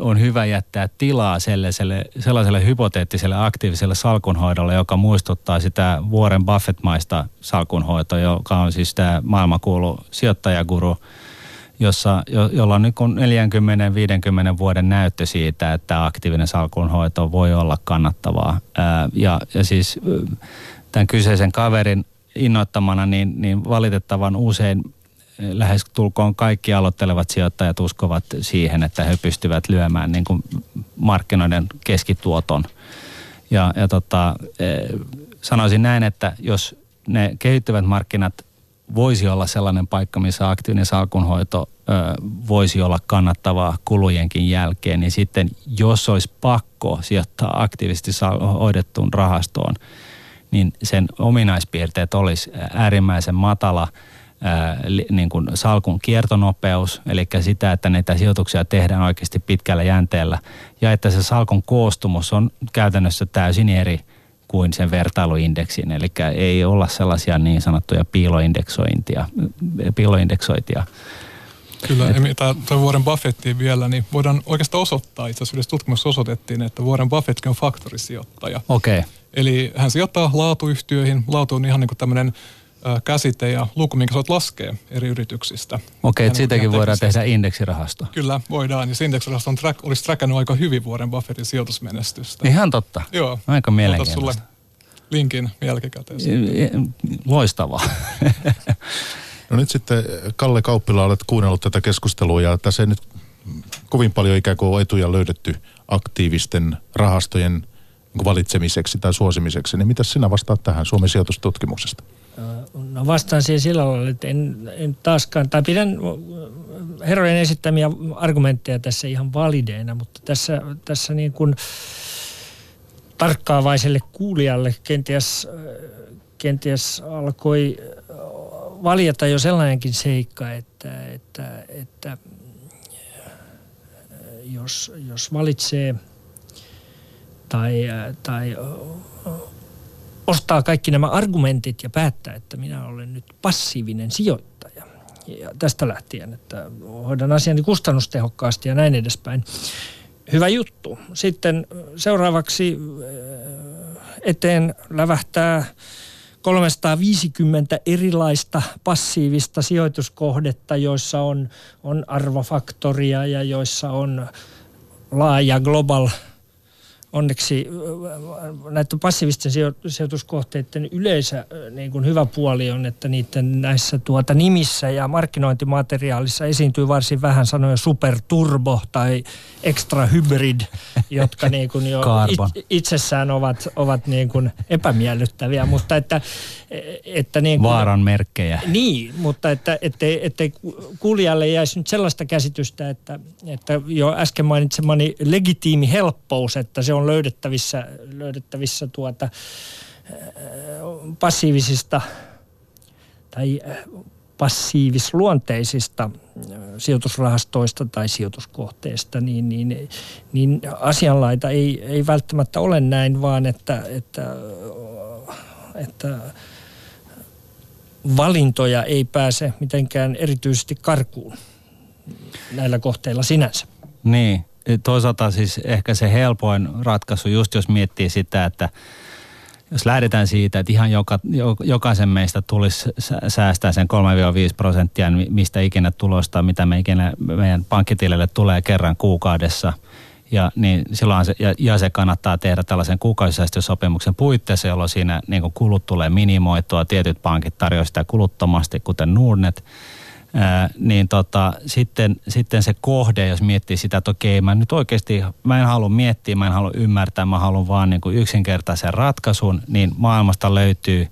on hyvä jättää tilaa sellaiselle, sellaiselle hypoteettiselle aktiiviselle salkunhoidolle, joka muistuttaa sitä Warren Buffett-maista salkunhoitoa, joka on siis tämä maailmankuulu sijoittajaguru, jossa, jo, jolla on niin neljäkymmentä viisikymmentä vuoden näyttö siitä, että aktiivinen salkunhoito voi olla kannattavaa. Ja, ja siis tämän kyseisen kaverin innoittamana niin, niin valitettavan usein lähes tulkoon kaikki aloittelevat sijoittajat uskovat siihen, että he pystyvät lyömään niin kuin markkinoiden keskituoton. Ja, ja tota, sanoisin näin, että jos ne kehittyvät markkinat voisi olla sellainen paikka, missä aktiivinen salkunhoito voisi olla kannattavaa kulujenkin jälkeen, niin sitten jos olisi pakko sijoittaa aktiivisesti hoidettuun rahastoon, niin sen ominaispiirteet olisi äärimmäisen matala Ää, niin kuin salkun kiertonopeus, eli sitä, että näitä sijoituksia tehdään oikeasti pitkällä jänteellä, ja että se salkun koostumus on käytännössä täysin eri kuin sen vertailuindeksin, eli ei olla sellaisia niin sanottuja piiloindeksointia, piiloindeksointia. Kyllä, tai Warren Buffettiin vielä, niin voidaan oikeastaan osoittaa, itse asiassa tutkimuksessa osoitettiin, että Warren Buffettkin on faktorisijoittaja. Okei. Okay. Eli hän sijoittaa laatuyhtiöihin, laatu on ihan niin kuin tämmöinen käsite ja luku, minkä sä voit laskea eri yrityksistä. Okei, että siitäkin voidaan tehdä indeksirahasto. Kyllä, voidaan. Ja se indeksirahasto on track, olisi trackannut aika hyvin Warren Buffettin sijoitusmenestystä. Ihan totta. Joo. Aika mielenkiintoista. Otat sulle linkin jälkikäteen. Loistavaa. No nyt sitten Kalle Kauppila, olet kuunnellut tätä keskustelua ja tässä ei nyt kovin paljon ikään kuin etuja löydetty aktiivisten rahastojen valitsemiseksi tai suosimiseksi. Niin mitä sinä vastaat tähän Suomen sijoitustutkimuksesta? No vastaan siihen sillä lailla, että en, en taaskaan, tai pidän herrojen esittämiä argumentteja tässä ihan valideina, mutta tässä, tässä niin kuin tarkkaavaiselle kuulijalle kenties, kenties alkoi valjata jo sellainenkin seikka, että, että, että jos, jos valitsee tai, tai ostaa kaikki nämä argumentit ja päättää, että minä olen nyt passiivinen sijoittaja. Ja tästä lähtien, että hoidan asiani kustannustehokkaasti ja näin edespäin. Hyvä juttu. Sitten seuraavaksi eteen lävähtää kolmesataaviisikymmentä erilaista passiivista sijoituskohdetta, joissa on, on arvofaktoria ja joissa on laaja global. Onneksi näiden passiivisten sijoituskohteiden yleensä niin kuin hyvä puoli on, että niiden näissä tuota nimissä ja markkinointimateriaalissa esiintyy varsin vähän sanoja superturbo tai extra hybrid, jotka niin kuin jo it, itsessään ovat, ovat niin kuin epämiellyttäviä, mutta että, että niin kuin, vaaran merkkejä. Niin, mutta että, ettei, ettei kuulijalle jäisi nyt sellaista käsitystä, että, että jo äsken mainitsemani legitiimi helppous, että se on löydettävissä, löydettävissä tuota, passiivisista tai passiivisluonteisista sijoitusrahastoista tai sijoituskohteista, niin, niin, niin asianlaita ei, ei välttämättä ole näin, vaan että, että, että valintoja ei pääse mitenkään erityisesti karkuun näillä kohteilla sinänsä. Niin. Toisaalta siis ehkä se helpoin ratkaisu, just jos miettii sitä, että jos lähdetään siitä, että ihan joka, jokaisen meistä tulisi säästää sen kolmesta viiteen prosenttia, mistä ikinä tulosta, mitä me ikinä meidän pankkitilille tulee kerran kuukaudessa. Ja, niin silloin se, ja, ja se kannattaa tehdä tällaisen kuukausisäästösopimuksen puitteissa, jolloin siinä niin kuin kulut tulee minimoitua. Tietyt pankit tarjoavat sitä kuluttomasti, kuten Nordnet. Ää, niin tota, sitten, sitten se kohde, jos miettii sitä, että okei, mä nyt oikeasti, mä en halua miettiä, mä en halua ymmärtää, mä haluan vaan niin kuin yksinkertaisen ratkaisun, niin maailmasta löytyy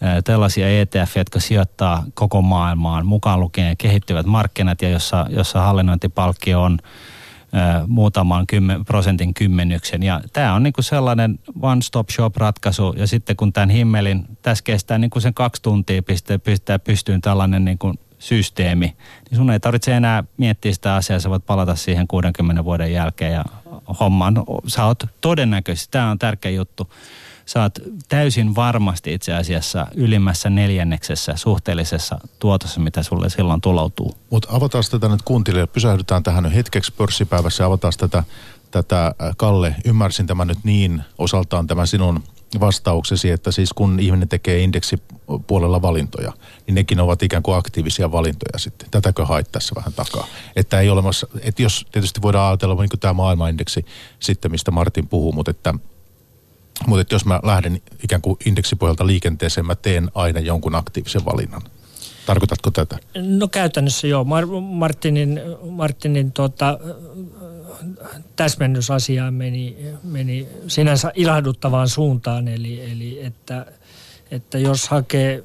ää, tällaisia E T F, jotka sijoittaa koko maailmaan, mukaan lukien kehittyvät markkinat, ja jossa, jossa hallinnointipalkkio on ää, muutaman kymmen, prosentin kymmenyksen. Ja tämä on niin kuin sellainen one-stop-shop-ratkaisu, ja sitten kun tämän himmelin, tässä kestää niin kuin sen kaksi tuntia, pistää, pistää pystyyn tällainen niin kuin systeemi, niin sun ei tarvitse enää miettiä sitä asiaa, sä voit palata siihen kuudenkymmenen vuoden jälkeen ja homman, sä oot todennäköisesti, tämä on tärkeä juttu, sä oot täysin varmasti itse asiassa ylimmässä neljänneksessä suhteellisessa tuotossa, mitä sulle silloin tuloutuu. Mutta avataan tätä nyt kuuntelijoille, pysähdytään tähän nyt hetkeksi pörssipäivässä, avataan tätä, tätä, Kalle, ymmärsin tämän nyt niin osaltaan tämän sinun vastauksesi, että siis kun ihminen tekee indeksipuolella valintoja, niin nekin ovat ikään kuin aktiivisia valintoja sitten. Tätäkö hait tässä vähän takaa? Että ei olemassa, että jos tietysti voidaan ajatella niin kuin tämä maailmanindeksi sitten, mistä Martin puhuu, mutta että, mutta että jos mä lähden ikään kuin indeksipuolelta liikenteeseen, mä teen aina jonkun aktiivisen valinnan. Tarkoitatko tätä? No käytännössä joo. Mar- Martinin, Martinin tuota... täsmennysasiaan meni, meni sinänsä ilahduttavaan suuntaan, eli, eli että, että jos hakee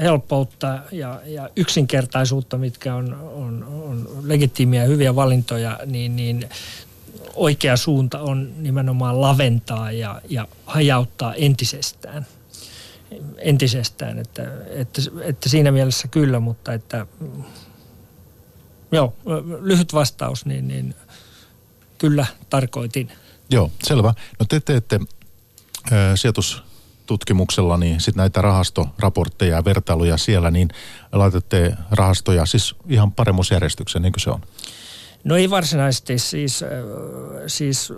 helppoutta ja, ja yksinkertaisuutta, mitkä on, on, on legitiimiä ja hyviä valintoja, niin, niin oikea suunta on nimenomaan laventaa ja, ja hajauttaa entisestään. entisestään että, että, että siinä mielessä kyllä, mutta että joo, lyhyt vastaus, niin, niin kyllä, tarkoitin. Joo, selvä. No te teette ää, sijoitustutkimuksella niin sit näitä rahastoraportteja ja vertailuja siellä, niin laitatte rahastoja siis ihan paremmuusjärjestykseen, niin kuin se on? No ei varsinaisesti. Siis, äh, siis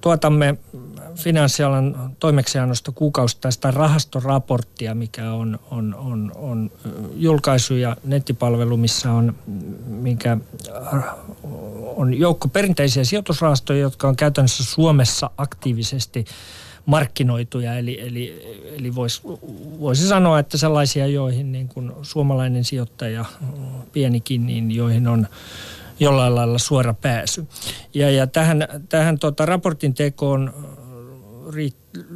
tuotamme finanssialan toimeksiannosta kuukausittaista rahastoraporttia, mikä on, on, on, on julkaisu ja nettipalvelu, missä on, mikä on joukko perinteisiä sijoitusrahastoja, jotka on käytännössä Suomessa aktiivisesti markkinoituja. Eli, eli, eli vois, voisi sanoa, että sellaisia, joihin niin kuin suomalainen sijoittaja, pienikin, niin joihin on jollain lailla suora pääsy. Ja, ja tähän, tähän tota raportin tekoon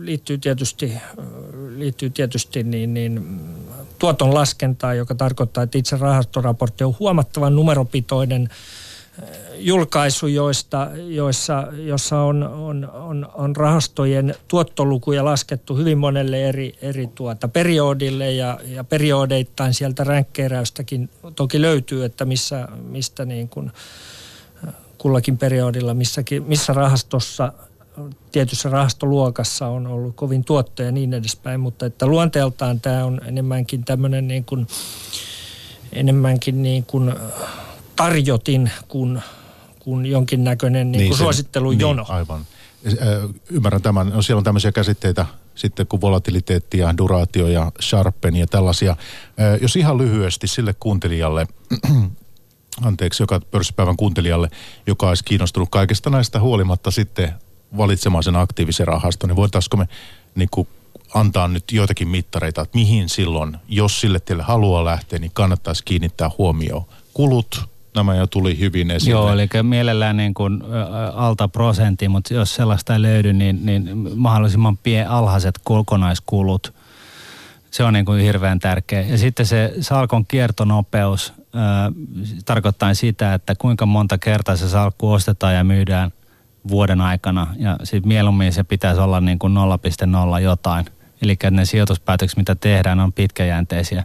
liittyy tietysti, liittyy tietysti niin, niin tuoton laskentaa, joka tarkoittaa, että itse rahastoraportti on huomattavan numeropitoinen julkaisu, joista, joissa, jossa on, on, on, on rahastojen tuottolukuja laskettu hyvin monelle eri, eri tuota periodille ja, ja periodeittain sieltä ränkkeeräystäkin toki löytyy, että missä, mistä niin kuin kullakin periodilla, missäkin, missä rahastossa, tietyssä rahastoluokassa on ollut kovin tuottoja ja niin edespäin, mutta että luonteeltaan tämä on enemmänkin tämmöinen niin kuin, enemmänkin niin kuin tarjotin kuin, kuin jonkinnäköinen niin kuin niin suosittelujono. Niin, aivan. Ymmärrän tämän. No, siellä on tämmöisiä käsitteitä sitten kuin volatiliteetti ja duraatio ja sharpen ja tällaisia. Jos ihan lyhyesti sille kuuntelijalle, anteeksi, joka pörssipäivän kuuntelijalle, joka olisi kiinnostunut kaikesta näistä huolimatta sitten valitsemaan sen aktiivisen rahaston, niin voitaisiko me niin kuin antaa nyt joitakin mittareita, että mihin silloin, jos sille teille haluaa lähteä, niin kannattaisi kiinnittää huomioon kulut. Nämä jo tuli hyvin esille. Joo, eli mielellään niin kuin alta prosentti, mutta jos sellaista ei löydy, niin, niin mahdollisimman pien alhaiset kokonaiskulut. Se on niin kuin hirveän tärkeä. Ja sitten se salkon kiertonopeus äh, tarkoittaa sitä, että kuinka monta kertaa se salkku ostetaan ja myydään vuoden aikana. Ja sitten mieluummin se pitäisi olla niin kuin nolla pilkku nolla jotain. Eli ne sijoituspäätökset, mitä tehdään, on pitkäjänteisiä.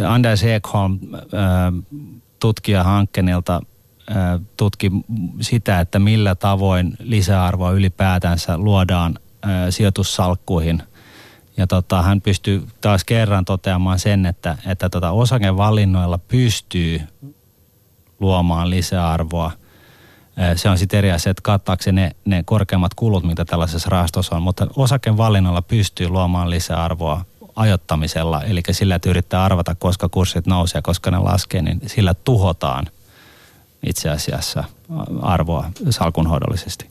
Uh, Anders Ekholm, uh, tutkija Hankkenilta, uh, tutki sitä, että millä tavoin lisäarvoa ylipäätänsä luodaan uh, sijoitussalkkuihin. Ja tota, hän pystyy taas kerran toteamaan sen, että, että tota osakevalinnoilla pystyy luomaan lisäarvoa. Se on sitten eri asia, että kattaako se ne, ne korkeammat kulut, mitä tällaisessa rahastossa on, mutta osakevalinnoilla pystyy luomaan lisäarvoa ajoittamisella, eli sillä, että yrittää arvata, koska kurssit nousee, koska ne laskee, niin sillä tuhotaan itse asiassa arvoa salkunhoidollisesti.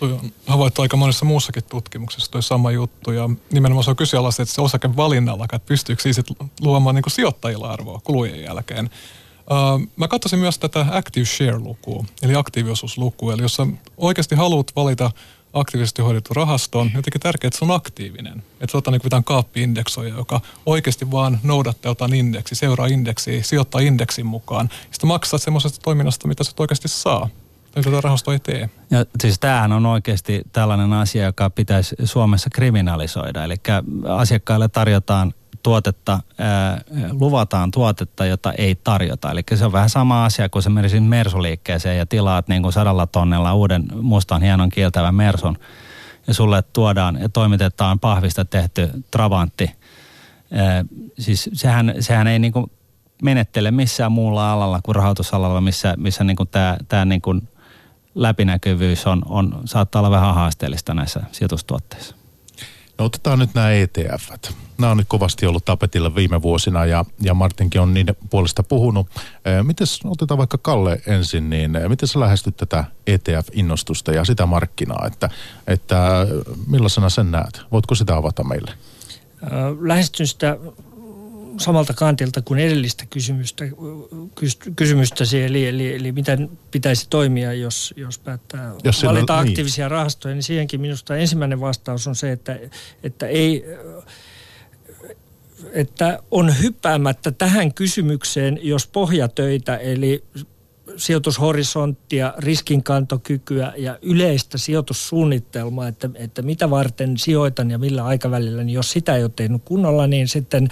Tuo on havaittu aika monessa muussakin tutkimuksessa tuo sama juttu, ja nimenomaan se on kyseenalaista, että se osakevalinnalla, että pystyykö siis luomaan niin kuin sijoittajilla arvoa kulujen jälkeen. Mä katsoisin myös tätä active share-lukua, eli aktiiviosuuslukua, eli jos sä oikeasti haluat valita aktiivisesti hoidettu rahasto on jotenkin tärkeää, että se on aktiivinen. Että se ottaa niin kuin mitään kaappi-indeksoja, joka oikeasti vaan noudattaa jotain indeksiä, seuraa indeksiä, sijoittaa indeksin mukaan. Sitten maksaa semmoisesta toiminnasta, mitä se oikeasti saa. Tai tätä rahastoa ei tee. Ja siis tämähän on oikeasti tällainen asia, joka pitäisi Suomessa kriminalisoida. Eli asiakkaille tarjotaan tuotetta, ää, luvataan tuotetta, jota ei tarjota. Eli se on vähän sama asia, kun sä menisit mersuliikkeeseen ja tilaat niin kuin sadalla tonnella uuden mustan hienon kieltävän mersun. Ja sulle tuodaan ja toimitetaan pahvista tehty trabantti. Ää, siis sehän, sehän ei niin kuin menettele missään muulla alalla kuin rahoitusalalla, missä, missä niin kuin tämä, tämä niin kuin läpinäkyvyys on, on, saattaa olla vähän haasteellista näissä sijoitustuotteissa. No otetaan nyt nämä E T F:t. Nämä on nyt kovasti ollut tapetilla viime vuosina ja, ja Martinkin on niiden puolesta puhunut. Mites, otetaan vaikka Kalle ensin, niin miten sä lähestyt tätä E T F-innostusta ja sitä markkinaa, että, että millaisena sen näet? Voitko sitä avata meille? Lähestyn sitä samalta kantilta kuin edellistä kysymystä, kysymystäsi, eli, eli, eli miten pitäisi toimia, jos, jos päättää jos valita on, aktiivisia niin. rahastoja, niin siihenkin minusta ensimmäinen vastaus on se, että, että, ei, että on hyppäämättä tähän kysymykseen, jos pohjatöitä, eli sijoitushorisonttia, riskinkantokykyä ja yleistä sijoitussuunnitelmaa, että, että mitä varten sijoitan ja millä aikavälillä, niin jos sitä ei ole tehnyt kunnolla, niin sitten,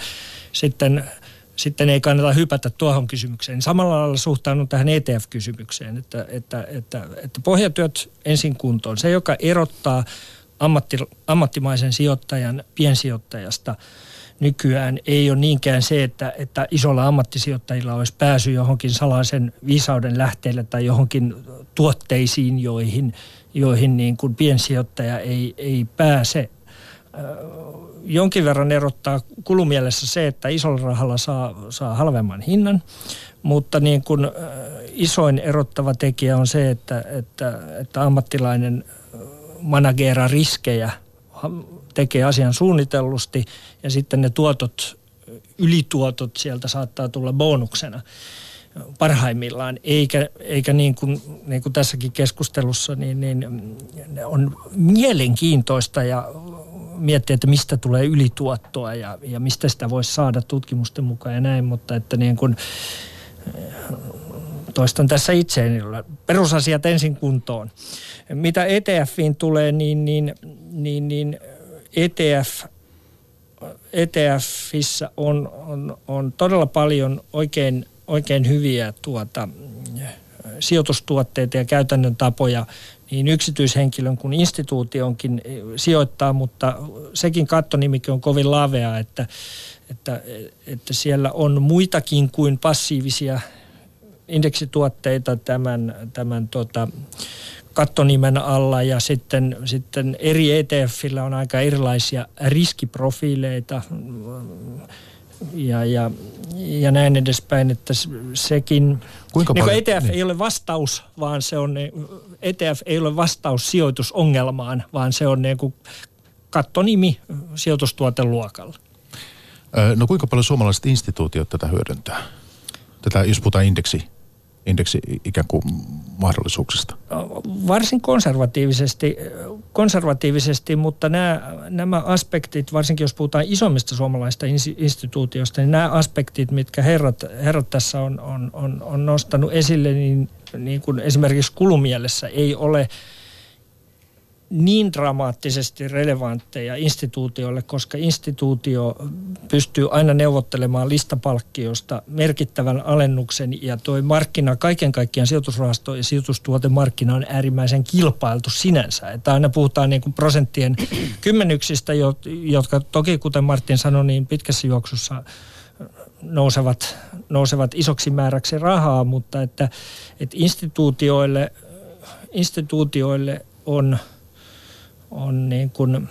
sitten, sitten ei kannata hypätä tuohon kysymykseen. Samalla lailla suhtaudun tähän E T F-kysymykseen, että, että, että, että pohjatyöt ensin kuntoon. Se, joka erottaa ammatti, ammattimaisen sijoittajan piensijoittajasta, nykyään ei ole niinkään se, että, että isolla ammattisijoittajilla olisi pääsy johonkin salaisen viisauden lähteelle tai johonkin tuotteisiin, joihin, joihin niin kuin piensijoittaja ei, ei pääse. Jonkin verran erottaa kulumielessä se, että isolla rahalla saa, saa halvemman hinnan, mutta niin kuin isoin erottava tekijä on se, että, että, että ammattilainen manageeraa riskejä, tekee asian suunnitellusti ja sitten ne tuotot, ylituotot sieltä saattaa tulla bonuksena parhaimmillaan. Eikä, eikä niin, kuin, niin kuin tässäkin keskustelussa, niin, niin on mielenkiintoista ja miettiä, että mistä tulee ylituottoa ja, ja mistä sitä voisi saada tutkimusten mukaan ja näin, mutta että niin kuin toistan tässä itseäni. Perusasiat ensin kuntoon. Mitä ETFiin tulee, niin, niin, niin, niin E T F, ETFissä on, on, on todella paljon oikein, oikein hyviä tuota, sijoitustuotteita ja käytännön tapoja niin yksityishenkilön kuin instituutionkin sijoittaa, mutta sekin kattonimikin on kovin lavea, että, että, että siellä on muitakin kuin passiivisia indeksituotteita tämän, tämän tota, kattonimen alla ja sitten, sitten eri E T F:illä on aika erilaisia riskiprofiileita ja, ja, ja näin edespäin, että sekin, Kuinka niin paljon? E T F niin. ei ole vastaus, vaan se on, E T F ei ole vastaus sijoitusongelmaan, vaan se on niin kuin kattonimi sijoitustuoteluokalla. No kuinka paljon suomalaiset instituutiot tätä hyödyntää? Tätä, jos puhutaan indeksi, indeksi ikään kuin mahdollisuuksista? Varsin konservatiivisesti, konservatiivisesti mutta nämä, nämä aspektit, varsinkin jos puhutaan isommista suomalaisista instituutioista, niin nämä aspektit, mitkä herrat, herrat tässä on, on, on, on nostanut esille, niin, niin kuin esimerkiksi kulumielessä ei ole niin dramaattisesti relevantteja instituutioille, koska instituutio pystyy aina neuvottelemaan listapalkkiosta merkittävän alennuksen ja toi markkina, kaiken kaikkiaan sijoitusrahasto ja sijoitustuotemarkkina on äärimmäisen kilpailtu sinänsä. Että aina puhutaan niin kuin prosenttien kymmenyksistä, jotka toki kuten Martin sanoi, niin pitkässä juoksussa nousevat, nousevat isoksi määräksi rahaa, mutta että, että instituutioille, instituutioille on on niin kuin,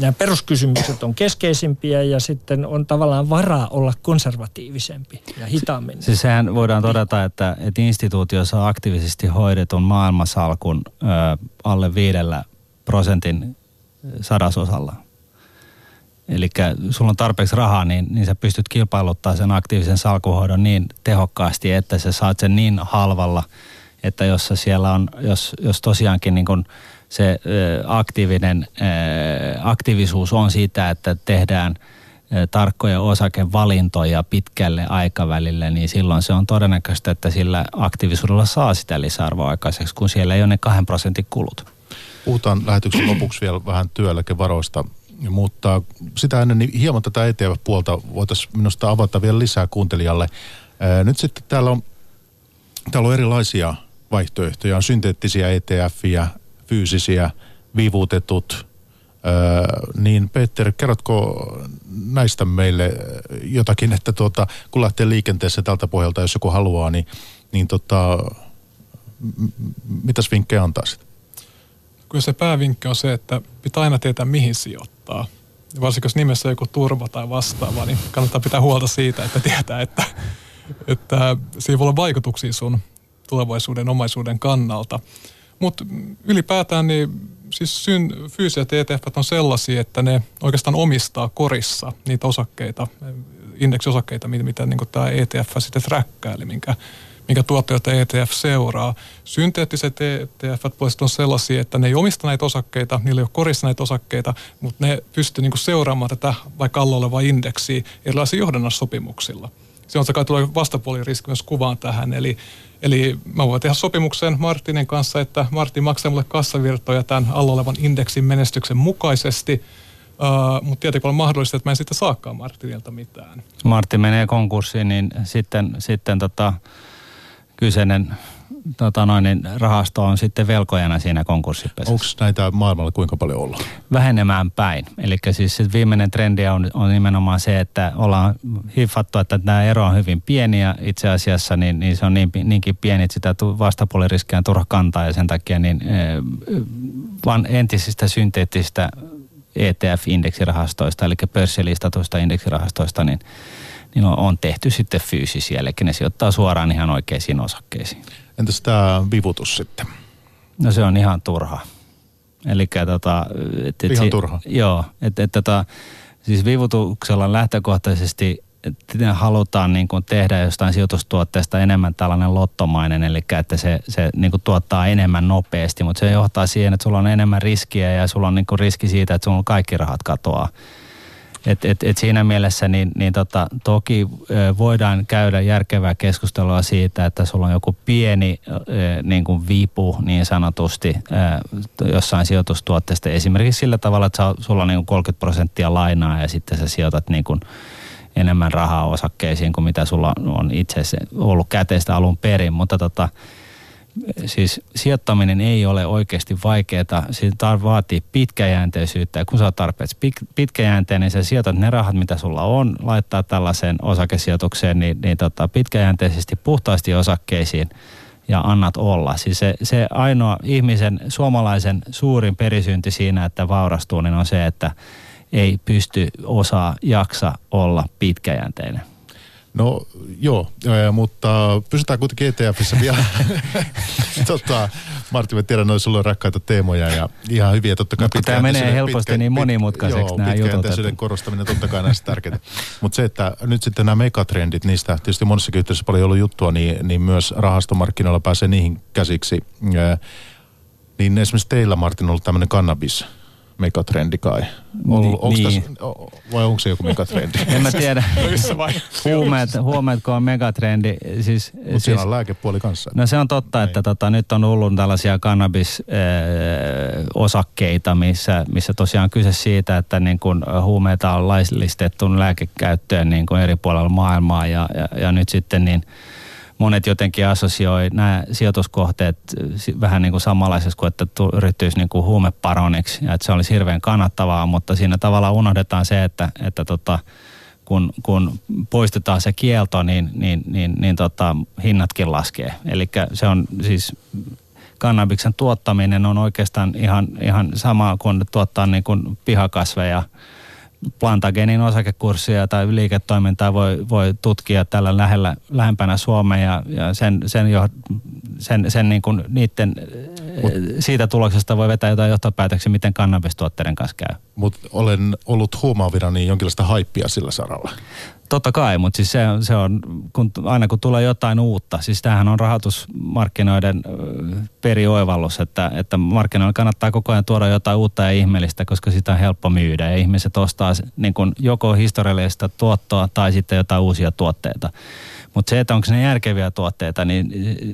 nämä peruskysymykset on keskeisimpiä ja sitten on tavallaan varaa olla konservatiivisempi ja hitaammin. Siis sehän voidaan todeta, että, että instituutioissa on aktiivisesti hoidetun maailmansalkun ö, alle viidellä prosentin sadasosalla. Eli sulla on tarpeeksi rahaa, niin, niin sä pystyt kilpailuttaa sen aktiivisen salkunhoidon niin tehokkaasti, että sä saat sen niin halvalla, että jos siellä on, jos, jos tosiaankin niin kun se aktiivinen, aktiivisuus on sitä, että tehdään tarkkoja osakevalintoja pitkälle aikavälille, niin silloin se on todennäköistä, että sillä aktiivisuudella saa sitä lisäarvoa aikaiseksi, kun siellä ei ole ne kahden prosentin kulut. Puhutaan lähetyksen lopuksi vielä vähän työeläkevaroista, mutta sitä ennen niin hieman tätä E T F-puolta voitaisiin minusta avata vielä lisää kuuntelijalle. Nyt sitten täällä on, täällä on erilaisia vaihtoehtoja, on synteettisiä E T F:iä, fyysisiä, viivuutetut. Öö, niin Peter, kerrotko näistä meille jotakin, että tuota, kun lähtee liikenteessä tältä pohjalta, jos joku haluaa, niin, niin tota, m- mitäs vinkkejä antaa sitten? Kyllä se päävinkki on se, että pitää aina tietää mihin sijoittaa. Varsinkin jos nimessä on joku turva tai vastaava, niin kannattaa pitää huolta siitä, että tietää, että, että siinä voi olla vaikutuksia sun tulevaisuuden omaisuuden kannalta. Mutta ylipäätään niin siis syn, fyysiset E T F:t on sellaisia, että ne oikeastaan omistaa korissa niitä osakkeita, indeksiosakkeita, mitä, mitä niin tämä E T F sitten träkkää, eli minkä, minkä tuotteita E T F seuraa. Synteettiset E T F:t on sellaisia, että ne ei omista näitä osakkeita, niillä ei ole korissa näitä osakkeita, mutta ne pystyy niin seuraamaan tätä vaikka alla olevaa indeksiä erilaisilla johdannassopimuksilla. Se on se kai tulee vastapuoliriski myös kuvaan tähän, eli, eli mä voin tehdä sopimuksen Martinin kanssa, että Martin maksaa mulle kassavirtoja tämän alla olevan indeksin menestyksen mukaisesti, uh, mutta tietenkin on mahdollista, että mä en sitten saakaan Martinilta mitään. Martin menee konkurssiin, niin sitten, sitten tota, kyseinen tota noin, niin rahasto on sitten velkojana siinä konkurssipesässä. Onko näitä maailmalla kuinka paljon ollut? Vähenemään päin. Eli siis viimeinen trendi on, on nimenomaan se, että ollaan hiffattu, että tämä ero on hyvin pieni ja itse asiassa niin, niin se on niin, niinkin pieni, että sitä vastapuoliriskiä on turha kantaa ja sen takia niin, vaan entisistä synteettistä E T F-indeksirahastoista, eli pörssilistatuista indeksirahastoista, niin niin on tehty sitten fyysisiä, eli ne sijoittaa suoraan ihan oikeisiin osakkeisiin. Entäs tämä vivutus sitten? No se on ihan turha. Elikkä tota... Et, et, ihan si- turha? Joo, että et, tota, siis vivutuksella lähtökohtaisesti halutaan niin kuin tehdä jostain sijoitustuotteesta enemmän tällainen lottomainen, eli että se, se niin kuin tuottaa enemmän nopeasti, mutta se johtaa siihen, että sulla on enemmän riskiä ja sulla on niin kuin riski siitä, että sulla on kaikki rahat katoaa. Et, et, et siinä mielessä niin, niin tota, toki voidaan käydä järkevää keskustelua siitä, että sulla on joku pieni niin kuin vipu niin sanotusti jossain sijoitustuotteesta. Esimerkiksi sillä tavalla, että sulla on niin kuin kolmekymmentä prosenttia lainaa ja sitten sä sijoitat niin kuin enemmän rahaa osakkeisiin kuin mitä sulla on itse asiassa ollut käteistä alun perin, mutta tota, siis sijoittaminen ei ole oikeasti vaikeaa. Siitä vaatii pitkäjänteisyyttä ja kun sä oot tarpeeksi pitkäjänteinen, niin sä sijoitat ne rahat, mitä sulla on, laittaa tällaiseen osakesijoitukseen niin, niin tota, pitkäjänteisesti puhtaasti osakkeisiin ja annat olla. Siis se, se ainoa ihmisen, suomalaisen suurin perisynti siinä, että vaurastuu, niin on se, että ei pysty, osaa, jaksa olla pitkäjänteinen. No joo, mutta pysytään kuitenkin E T F:ssä vielä. tota, Martti, mä tiedän, noin sulla on rakkaita teemoja ja ihan hyviä. Totta kai tämä menee helposti pitkä, niin monimutkaiseksi pit, nämä jutut. Joo, pitkäjänteisyyden korostaminen totta kai näistä tärkeitä. Mutta se, että nyt sitten nämä megatrendit, niistä tietysti monissakin yhteydessä paljon ollut juttua, niin, niin myös rahastomarkkinoilla pääsee niihin käsiksi. Niin esimerkiksi teillä, Martin, on ollut tämmöinen kannabis. Megatrendi kai. Niin, onks niin. Täs, vai onko se joku megatrendi? En mä tiedä. Huumeet, huumeetko on megatrendi? Siis, Mutta siis, siellä on lääkepuoli kanssa. No se on totta, niin. Että tota, nyt on ollut tällaisia kannabisosakkeita, missä, missä tosiaan kyse siitä, että niin kun huumeita on laillistettu lääkekäyttöön niin kun eri puolella maailmaa ja, ja, ja nyt sitten niin monet jotenkin assosioi nämä sijoituskohteet vähän niin kuin samanlaisessa kuin, että ryhtyisi niin kuin huumeparoniksi ja että se olisi hirveän kannattavaa, mutta siinä tavallaan unohdetaan se, että, että tota, kun, kun poistetaan se kielto, niin, niin, niin, niin tota, hinnatkin laskee. Eli se on siis, kannabiksen tuottaminen on oikeastaan ihan, ihan sama kuin tuottaa niin kuin pihakasveja. Plantagenin osakekurssia tai liiketoimintaa voi, voi tutkia tällä lähellä, lähempänä Suomea ja, ja sen, sen, jo, sen, sen niin kuin niiden, Mut, siitä tuloksesta voi vetää jotain johtopäätöksiä, miten kannabistuotteiden kanssa käy. Mutta olen ollut huomaavina niin jonkinlaista haippia sillä saralla. Totta kai, mutta siis se, se on, kun, aina kun tulee jotain uutta, siis tämähän on rahoitusmarkkinoiden perioivallus, että, että markkinoilla kannattaa koko ajan tuoda jotain uutta ja ihmeellistä, koska sitä on helppo myydä ja ihmiset ostaa niin kun joko historiallista tuottoa tai sitten jotain uusia tuotteita. Mutta se, että onko ne järkeviä tuotteita, niin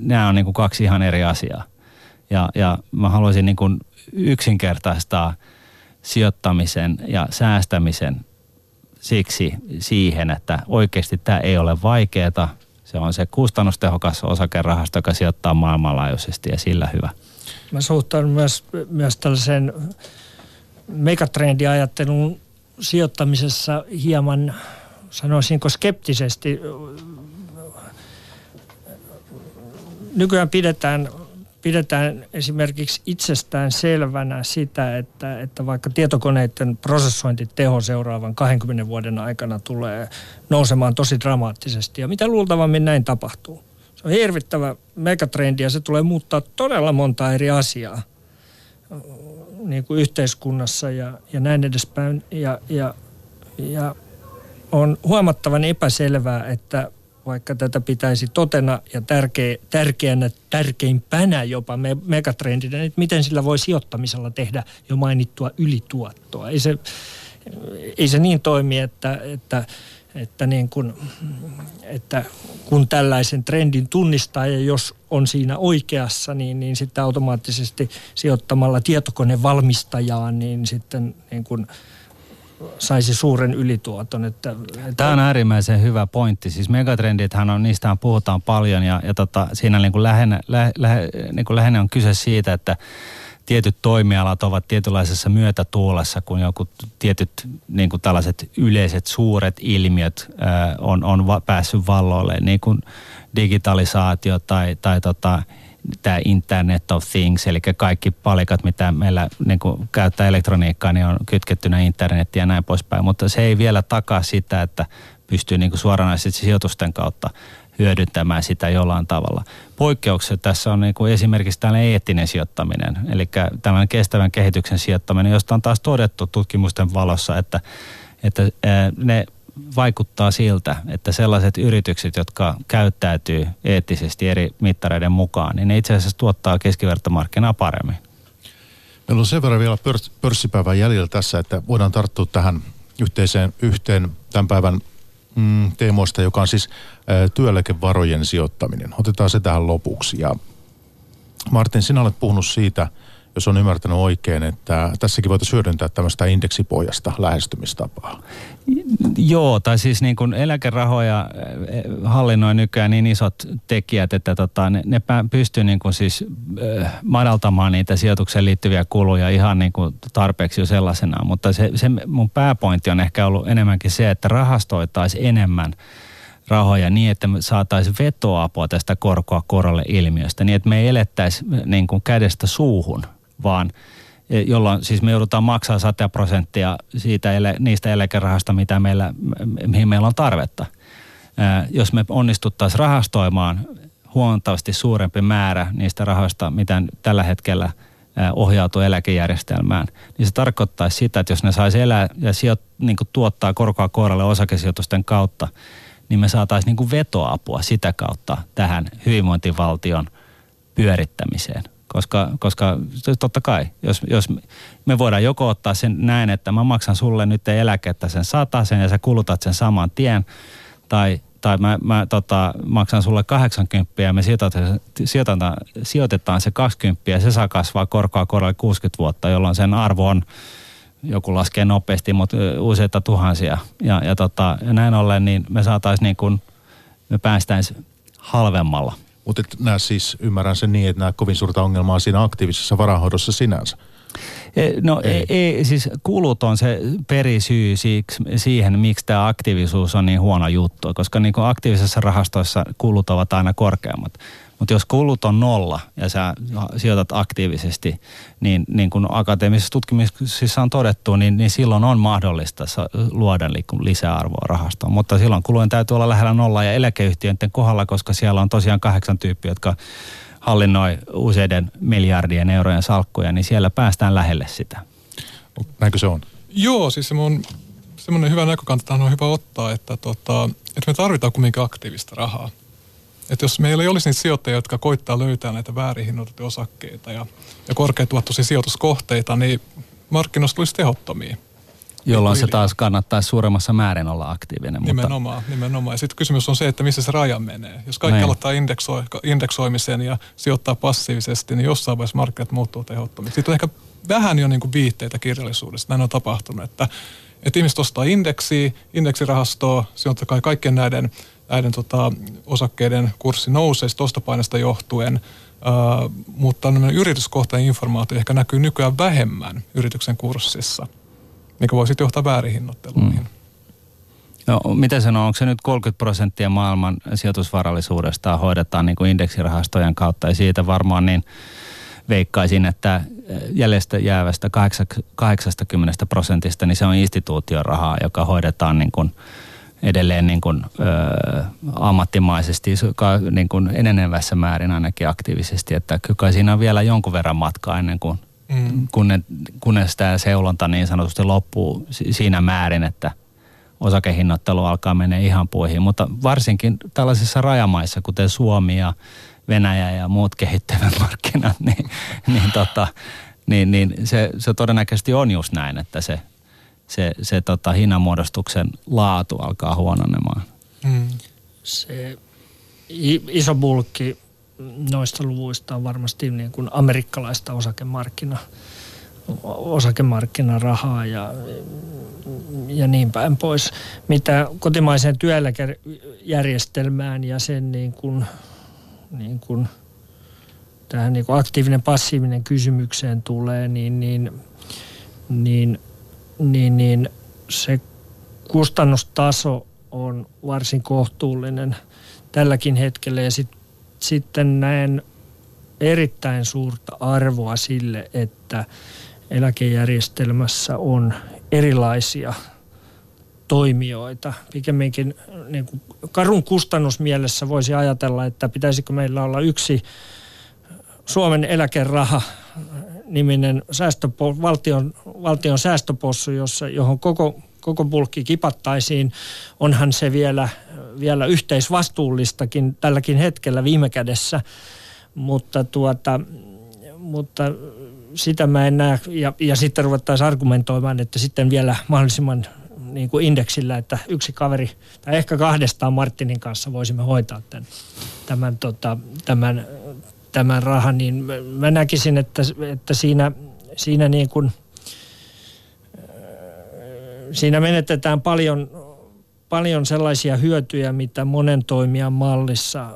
nämä on niin kun kaksi ihan eri asiaa. Ja, ja mä haluaisin niin kun yksinkertaistaa sijoittamisen ja säästämisen siksi siihen, että oikeasti tämä ei ole vaikeaa. Se on se kustannustehokas osakerahasto, joka sijoittaa maailmanlaajuisesti ja sillä hyvä. Mä suhtaudun myös, myös tällaiseen megatrendiajatteluun sijoittamisessa hieman, sanoisinko skeptisesti. Nykyään pidetään... Pidetään esimerkiksi itsestään selvänä sitä, että, että vaikka tietokoneiden prosessointiteho seuraavan kahdenkymmenen vuoden aikana tulee nousemaan tosi dramaattisesti. Ja mitä luultavammin näin tapahtuu. Se on hirvittävä megatrendi ja se tulee muuttaa todella monta eri asiaa niin kuin yhteiskunnassa ja, ja näin edespäin. Ja, ja, ja on huomattavan epäselvää, että vaikka tätä pitäisi totena ja tärkeä, tärkeänä, tärkeimpänä jopa me, megatrendinä, niin miten sillä voi sijoittamisella tehdä jo mainittua ylituottoa. Ei se, ei se niin toimi, että, että, että, niin kun, että kun tällaisen trendin tunnistaa ja jos on siinä oikeassa, niin, niin sitten automaattisesti sijoittamalla tietokonevalmistajaan, niin sitten niin kun saisi suuren ylituoton. Että, että... Tämä on äärimmäisen hyvä pointti. Siis megatrendithän on, niistähän puhutaan paljon ja, ja tota, siinä niin kuin lähinnä, lähe, lähe, niin kuin lähinnä on kyse siitä, että tietyt toimialat ovat tietynlaisessa myötätuulessa, kun joku tietyt niin kuin tällaiset yleiset suuret ilmiöt ää, on, on va- päässyt valloille, niin kuin digitalisaatio tai, tai tota, tämä Internet of Things, eli kaikki palikat, mitä meillä niin kuin käyttää elektroniikkaa, niin on kytkettynä internetiin ja näin poispäin. Mutta se ei vielä takaa sitä, että pystyy niin kuin suoranaisesti sijoitusten kautta hyödyntämään sitä jollain tavalla. Poikkeukset tässä on niin kuin esimerkiksi tällainen eettinen sijoittaminen, eli tällainen kestävän kehityksen sijoittaminen, josta on taas todettu tutkimusten valossa, että, että ne vaikuttaa siltä, että sellaiset yritykset, jotka käyttäytyy eettisesti eri mittareiden mukaan, niin ne itse asiassa tuottaa keskivertomarkkinaa paremmin. Meillä on sen verran vielä pörs- pörssipäivän jäljellä tässä, että voidaan tarttua tähän yhteiseen, yhteen tämän päivän mm, teemoista, joka on siis ä, työeläkevarojen sijoittaminen. Otetaan se tähän lopuksi. Ja Martin, sinä olet puhunut siitä, jos on ymmärtänyt oikein, että tässäkin voitaisiin hyödyntää tämmöistä indeksipohjasta lähestymistapaa. Joo, tai siis niin kuin eläkerahoja hallinnoi nykyään niin isot tekijät, että tota, ne, ne pystyy niin kuin siis äh, madaltamaan niitä sijoitukseen liittyviä kuluja ihan niin kuin tarpeeksi jo sellaisenaan. Mutta se, se mun pääpointti on ehkä ollut enemmänkin se, että rahastoitaisiin enemmän rahoja niin, että me saataisiin vetoapua tästä korkoa korolle -ilmiöstä, niin että me ei elettäisi niin kuin kädestä suuhun, vaan jolloin siis me joudutaan maksaa sata prosenttia siitä, niistä eläkerahasta, mitä meillä, mihin meillä on tarvetta. Jos me onnistuttaisiin rahastoimaan huomattavasti suurempi määrä niistä rahoista, mitä tällä hetkellä ohjautuu eläkejärjestelmään, niin se tarkoittaisi sitä, että jos ne saisi elää ja sijoit, niin kuin tuottaa korkoa kooralle osakesijoitusten kautta, niin me saataisiin niin kuin vetoapua sitä kautta tähän hyvinvointivaltion pyörittämiseen. Koska, koska totta kai, jos, jos me voidaan joko ottaa sen näin, että mä maksan sulle nyt eläkettä sen satasen ja sä kulutat sen saman tien, tai, tai mä, mä tota, maksan sulle kahdeksankymmentä ja me sijoitetaan, sijoitetaan, sijoitetaan se kaksikymmentä ja se saa kasvaa korkoa korolle kuusikymmentä vuotta, jolloin sen arvo on, joku laskee nopeasti, mutta useita tuhansia. Ja, ja, tota, ja näin ollen niin me saataisiin niin kuin, me päästäisiin halvemmalla. Mutta nämä siis, ymmärrän sen niin, että nämä kovin suurta ongelmaa siinä aktiivisessa varainhoidossa sinänsä. No ei. Ei, siis kulut on se perisyy siihen, miksi tämä aktiivisuus on niin huono juttu, koska niin kuin aktiivisessa rahastoissa kulut ovat aina korkeammat. Mutta jos kulut on nolla ja sä sijoitat aktiivisesti, niin, niin kuin akateemisissa tutkimuksissa on todettu, niin, niin silloin on mahdollista luoda lisäarvoa rahastoon. Mutta silloin kulujen täytyy olla lähellä nollaa ja eläkeyhtiöiden kohdalla, koska siellä on tosiaan kahdeksan tyyppiä, jotka hallinnoi useiden miljardien eurojen salkkuja, niin siellä päästään lähelle sitä. Näinkö se on? Joo, siis semmoinen hyvä näkökanta tähän on hyvä ottaa, että, tota, että me tarvitaan kumminkin aktiivista rahaa. Että jos meillä ei olisi niitä sijoittajia, jotka koittaa löytää näitä väärin hinnoitettuja osakkeita ja, ja korkeatuottoisia sijoituskohteita, niin markkinoista tulisi tehottomia. Jolloin se taas kannattaisi suuremmassa määrin olla aktiivinen. Nimenomaan, mutta... nimenomaan. Ja sitten kysymys on se, että missä se raja menee. Jos kaikki Nein. aloittaa indeksoi, indeksoimisen ja sijoittaa passiivisesti, niin jossain vaiheessa markkinat muuttuu tehottomiksi. Siitä on ehkä vähän jo niin kuin viitteitä kirjallisuudesta. Näin on tapahtunut, että, että ihmiset ostaa indeksiä, indeksirahastoa, sijoittakaa kaikkien näiden... näiden tota, osakkeiden kurssi nousee ostopainosta johtuen, uh, mutta yrityskohtainen informaatio ehkä näkyy nykyään vähemmän yrityksen kurssissa, mikä voi sitten johtaa väärinhinnoitteluihin. Mm. No, mitä sanoo, onko se nyt kolmekymmentä prosenttia maailman sijoitusvarallisuudesta hoidetaan niin kuin indeksirahastojen kautta, ja siitä varmaan niin veikkaisin, että jäljestä jäävästä kahdeksankymmentä prosentista, niin se on instituutiorahaa, joka hoidetaan niin kuin edelleen niin kuin, ö, ammattimaisesti, niin kuin enenevässä määrin ainakin aktiivisesti, että kyllä siinä on vielä jonkun verran matkaa ennen kuin mm. kunne, kunnes tämä seulonta niin sanotusti loppuu siinä määrin, että osakehinnoittelu alkaa mennä ihan puihin, mutta varsinkin tällaisissa rajamaissa, kuten Suomi ja Venäjä ja muut kehittävät markkinat, niin, niin, tota, niin, niin se, se todennäköisesti on just näin, että se se, se tota, hinnanmuodostuksen laatu alkaa huononemaan. Mm. Se iso bulkki noista luvuista on varmasti niin kuin amerikkalaista osakemarkkina, osakemarkkinarahaa ja, ja niin päin pois. Mitä kotimaiseen työeläkejärjestelmään ja sen niin kuin, niin kuin, tähän niin kuin aktiivinen passiivinen kysymykseen tulee, niin, niin, niin Niin, niin se kustannustaso on varsin kohtuullinen tälläkin hetkellä. Ja sit, sitten näen erittäin suurta arvoa sille, että eläkejärjestelmässä on erilaisia toimijoita. Pikemminkin niin kuin karun kustannusmielessä voisi ajatella, että pitäisikö meillä olla yksi Suomen eläkeraha niminen säästöpo, valtion, valtion säästöpossu, jossa, johon koko, koko bulkki kipattaisiin. Onhan se vielä, vielä yhteisvastuullistakin tälläkin hetkellä viime kädessä, mutta, tuota, mutta sitä mä en näe. Ja, ja sitten ruvettaisiin argumentoimaan, että sitten vielä mahdollisimman niin kuin indeksillä, että yksi kaveri, tai ehkä kahdestaan Martinin kanssa voisimme hoitaa tämän, tämän, tota, tämän tämän rahan, niin mä näkisin, että, että siinä, siinä, niin kuin, siinä menetetään paljon paljon sellaisia hyötyjä, mitä monen toimijan mallissa,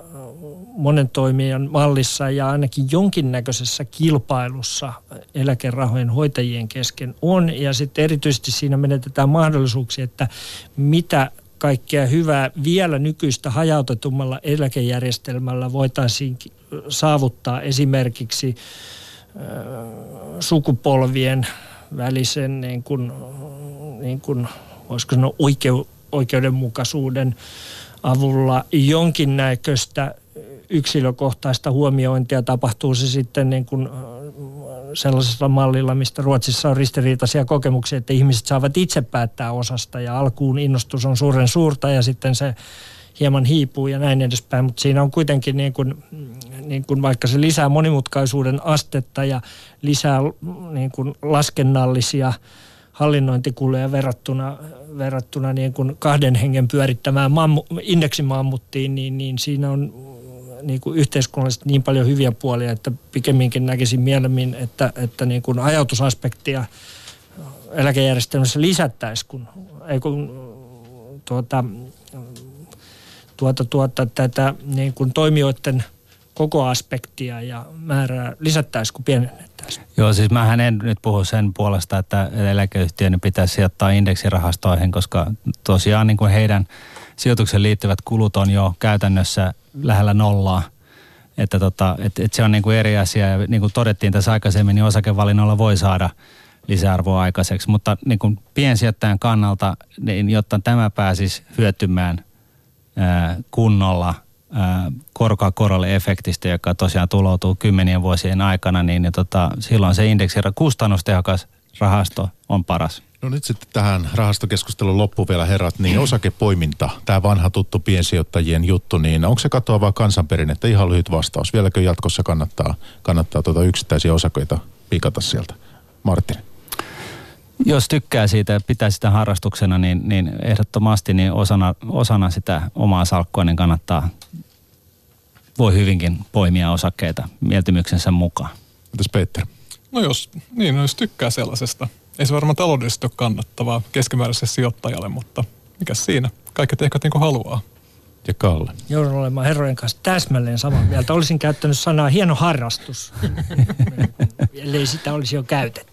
monen toimijan mallissa ja ainakin jonkinnäköisessä kilpailussa eläkerahojen hoitajien kesken on. Ja sitten erityisesti siinä menetetään mahdollisuuksia, että mitä kaikkea hyvää vielä nykyistä hajautetummalla eläkejärjestelmällä voitaisiin saavuttaa esimerkiksi sukupolvien välisen niin kuin, niin kuin, voisiko sanoa oikeu, oikeudenmukaisuuden avulla jonkinnäköistä yksilökohtaista huomiointia. Tapahtuu se sitten niin kuin sellaisella mallilla, mistä Ruotsissa on ristiriitaisia kokemuksia, että ihmiset saavat itse päättää osasta ja alkuun innostus on suuren suurta ja sitten se hieman hiipuu ja näin edespäin, mutta siinä on kuitenkin niin kuin, niin kuin vaikka se lisää monimutkaisuuden astetta ja lisää niin kuin laskennallisia hallinnointikuluja verrattuna, verrattuna niin kuin kahden hengen pyörittämään mammu- indeksimammuttiin, niin, niin siinä on niin kuin yhteiskunnallisesti niin paljon hyviä puolia, että pikemminkin näkisin mielemmin, että, että niin kuin ajautusaspektia eläkejärjestelmässä lisättäisiin, kun, ei kun tuota, tuota, tuota, tätä niin kuin toimijoiden koko aspektia ja määrää lisättäisiin, kun pienennettäisiin. Joo, siis mähän en nyt puhu sen puolesta, että eläkeyhtiöiden pitäisi sijoittaa indeksirahastoihin, koska tosiaan niin kuin heidän sijoitukseen liittyvät kulut on jo käytännössä lähellä nollaa. Että tota, et, et se on niin kuin eri asia ja niin kuin todettiin tässä aikaisemmin, niin osakevalinnolla voi saada lisäarvoa aikaiseksi. Mutta niin kuin piensijoittajan kannalta, niin jotta tämä pääsisi hyötymään ää, kunnolla ää, korkoa korolle efektistä, joka tosiaan tuloutuu kymmenien vuosien aikana, niin tota, silloin se indeksi kustannustehokas rahasto on paras. No nyt sitten tähän rahastokeskustelun loppuun vielä herrat, niin osakepoiminta, tämä vanha tuttu piensijoittajien juttu, niin onko se katoavaa kansanperinnettä? Ihan lyhyt vastaus. Vieläkö jatkossa kannattaa, kannattaa tuota yksittäisiä osakeita piikata sieltä? Martin. Jos tykkää siitä ja pitää sitä harrastuksena, niin, niin ehdottomasti niin osana, osana sitä omaa salkkua niin kannattaa, voi hyvinkin poimia osakkeita mieltymyksensä mukaan. Mitäs Peter? No jos, niin, no jos tykkää sellaisesta. Ei se varmaan taloudellisesti ole kannattavaa keskimääräiselle sijoittajalle, mutta mikä siinä? Kaikki tehkö niin kuin haluaa. Ja Kalle. Joudun olemaan herrojen kanssa täsmälleen samaa mieltä. Olisin käyttänyt sanaa hieno harrastus, ellei sitä olisi jo käytetty.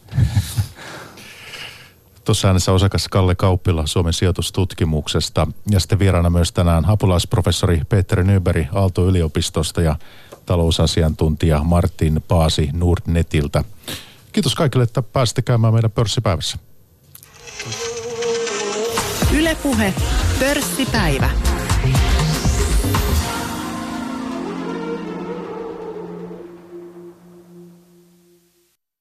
Tuossa äänessä osakas Kalle Kauppila Suomen sijoitustutkimuksesta ja sitten vieraana myös tänään apulaisprofessori Peter Nyberg Aalto-yliopistosta ja talousasiantuntija Martin Paasi Nordnetiltä. Kiitos kaikille, että pääsitte käymään meidän Pörssipäivässä. Yle Puhe, Pörssipäivä.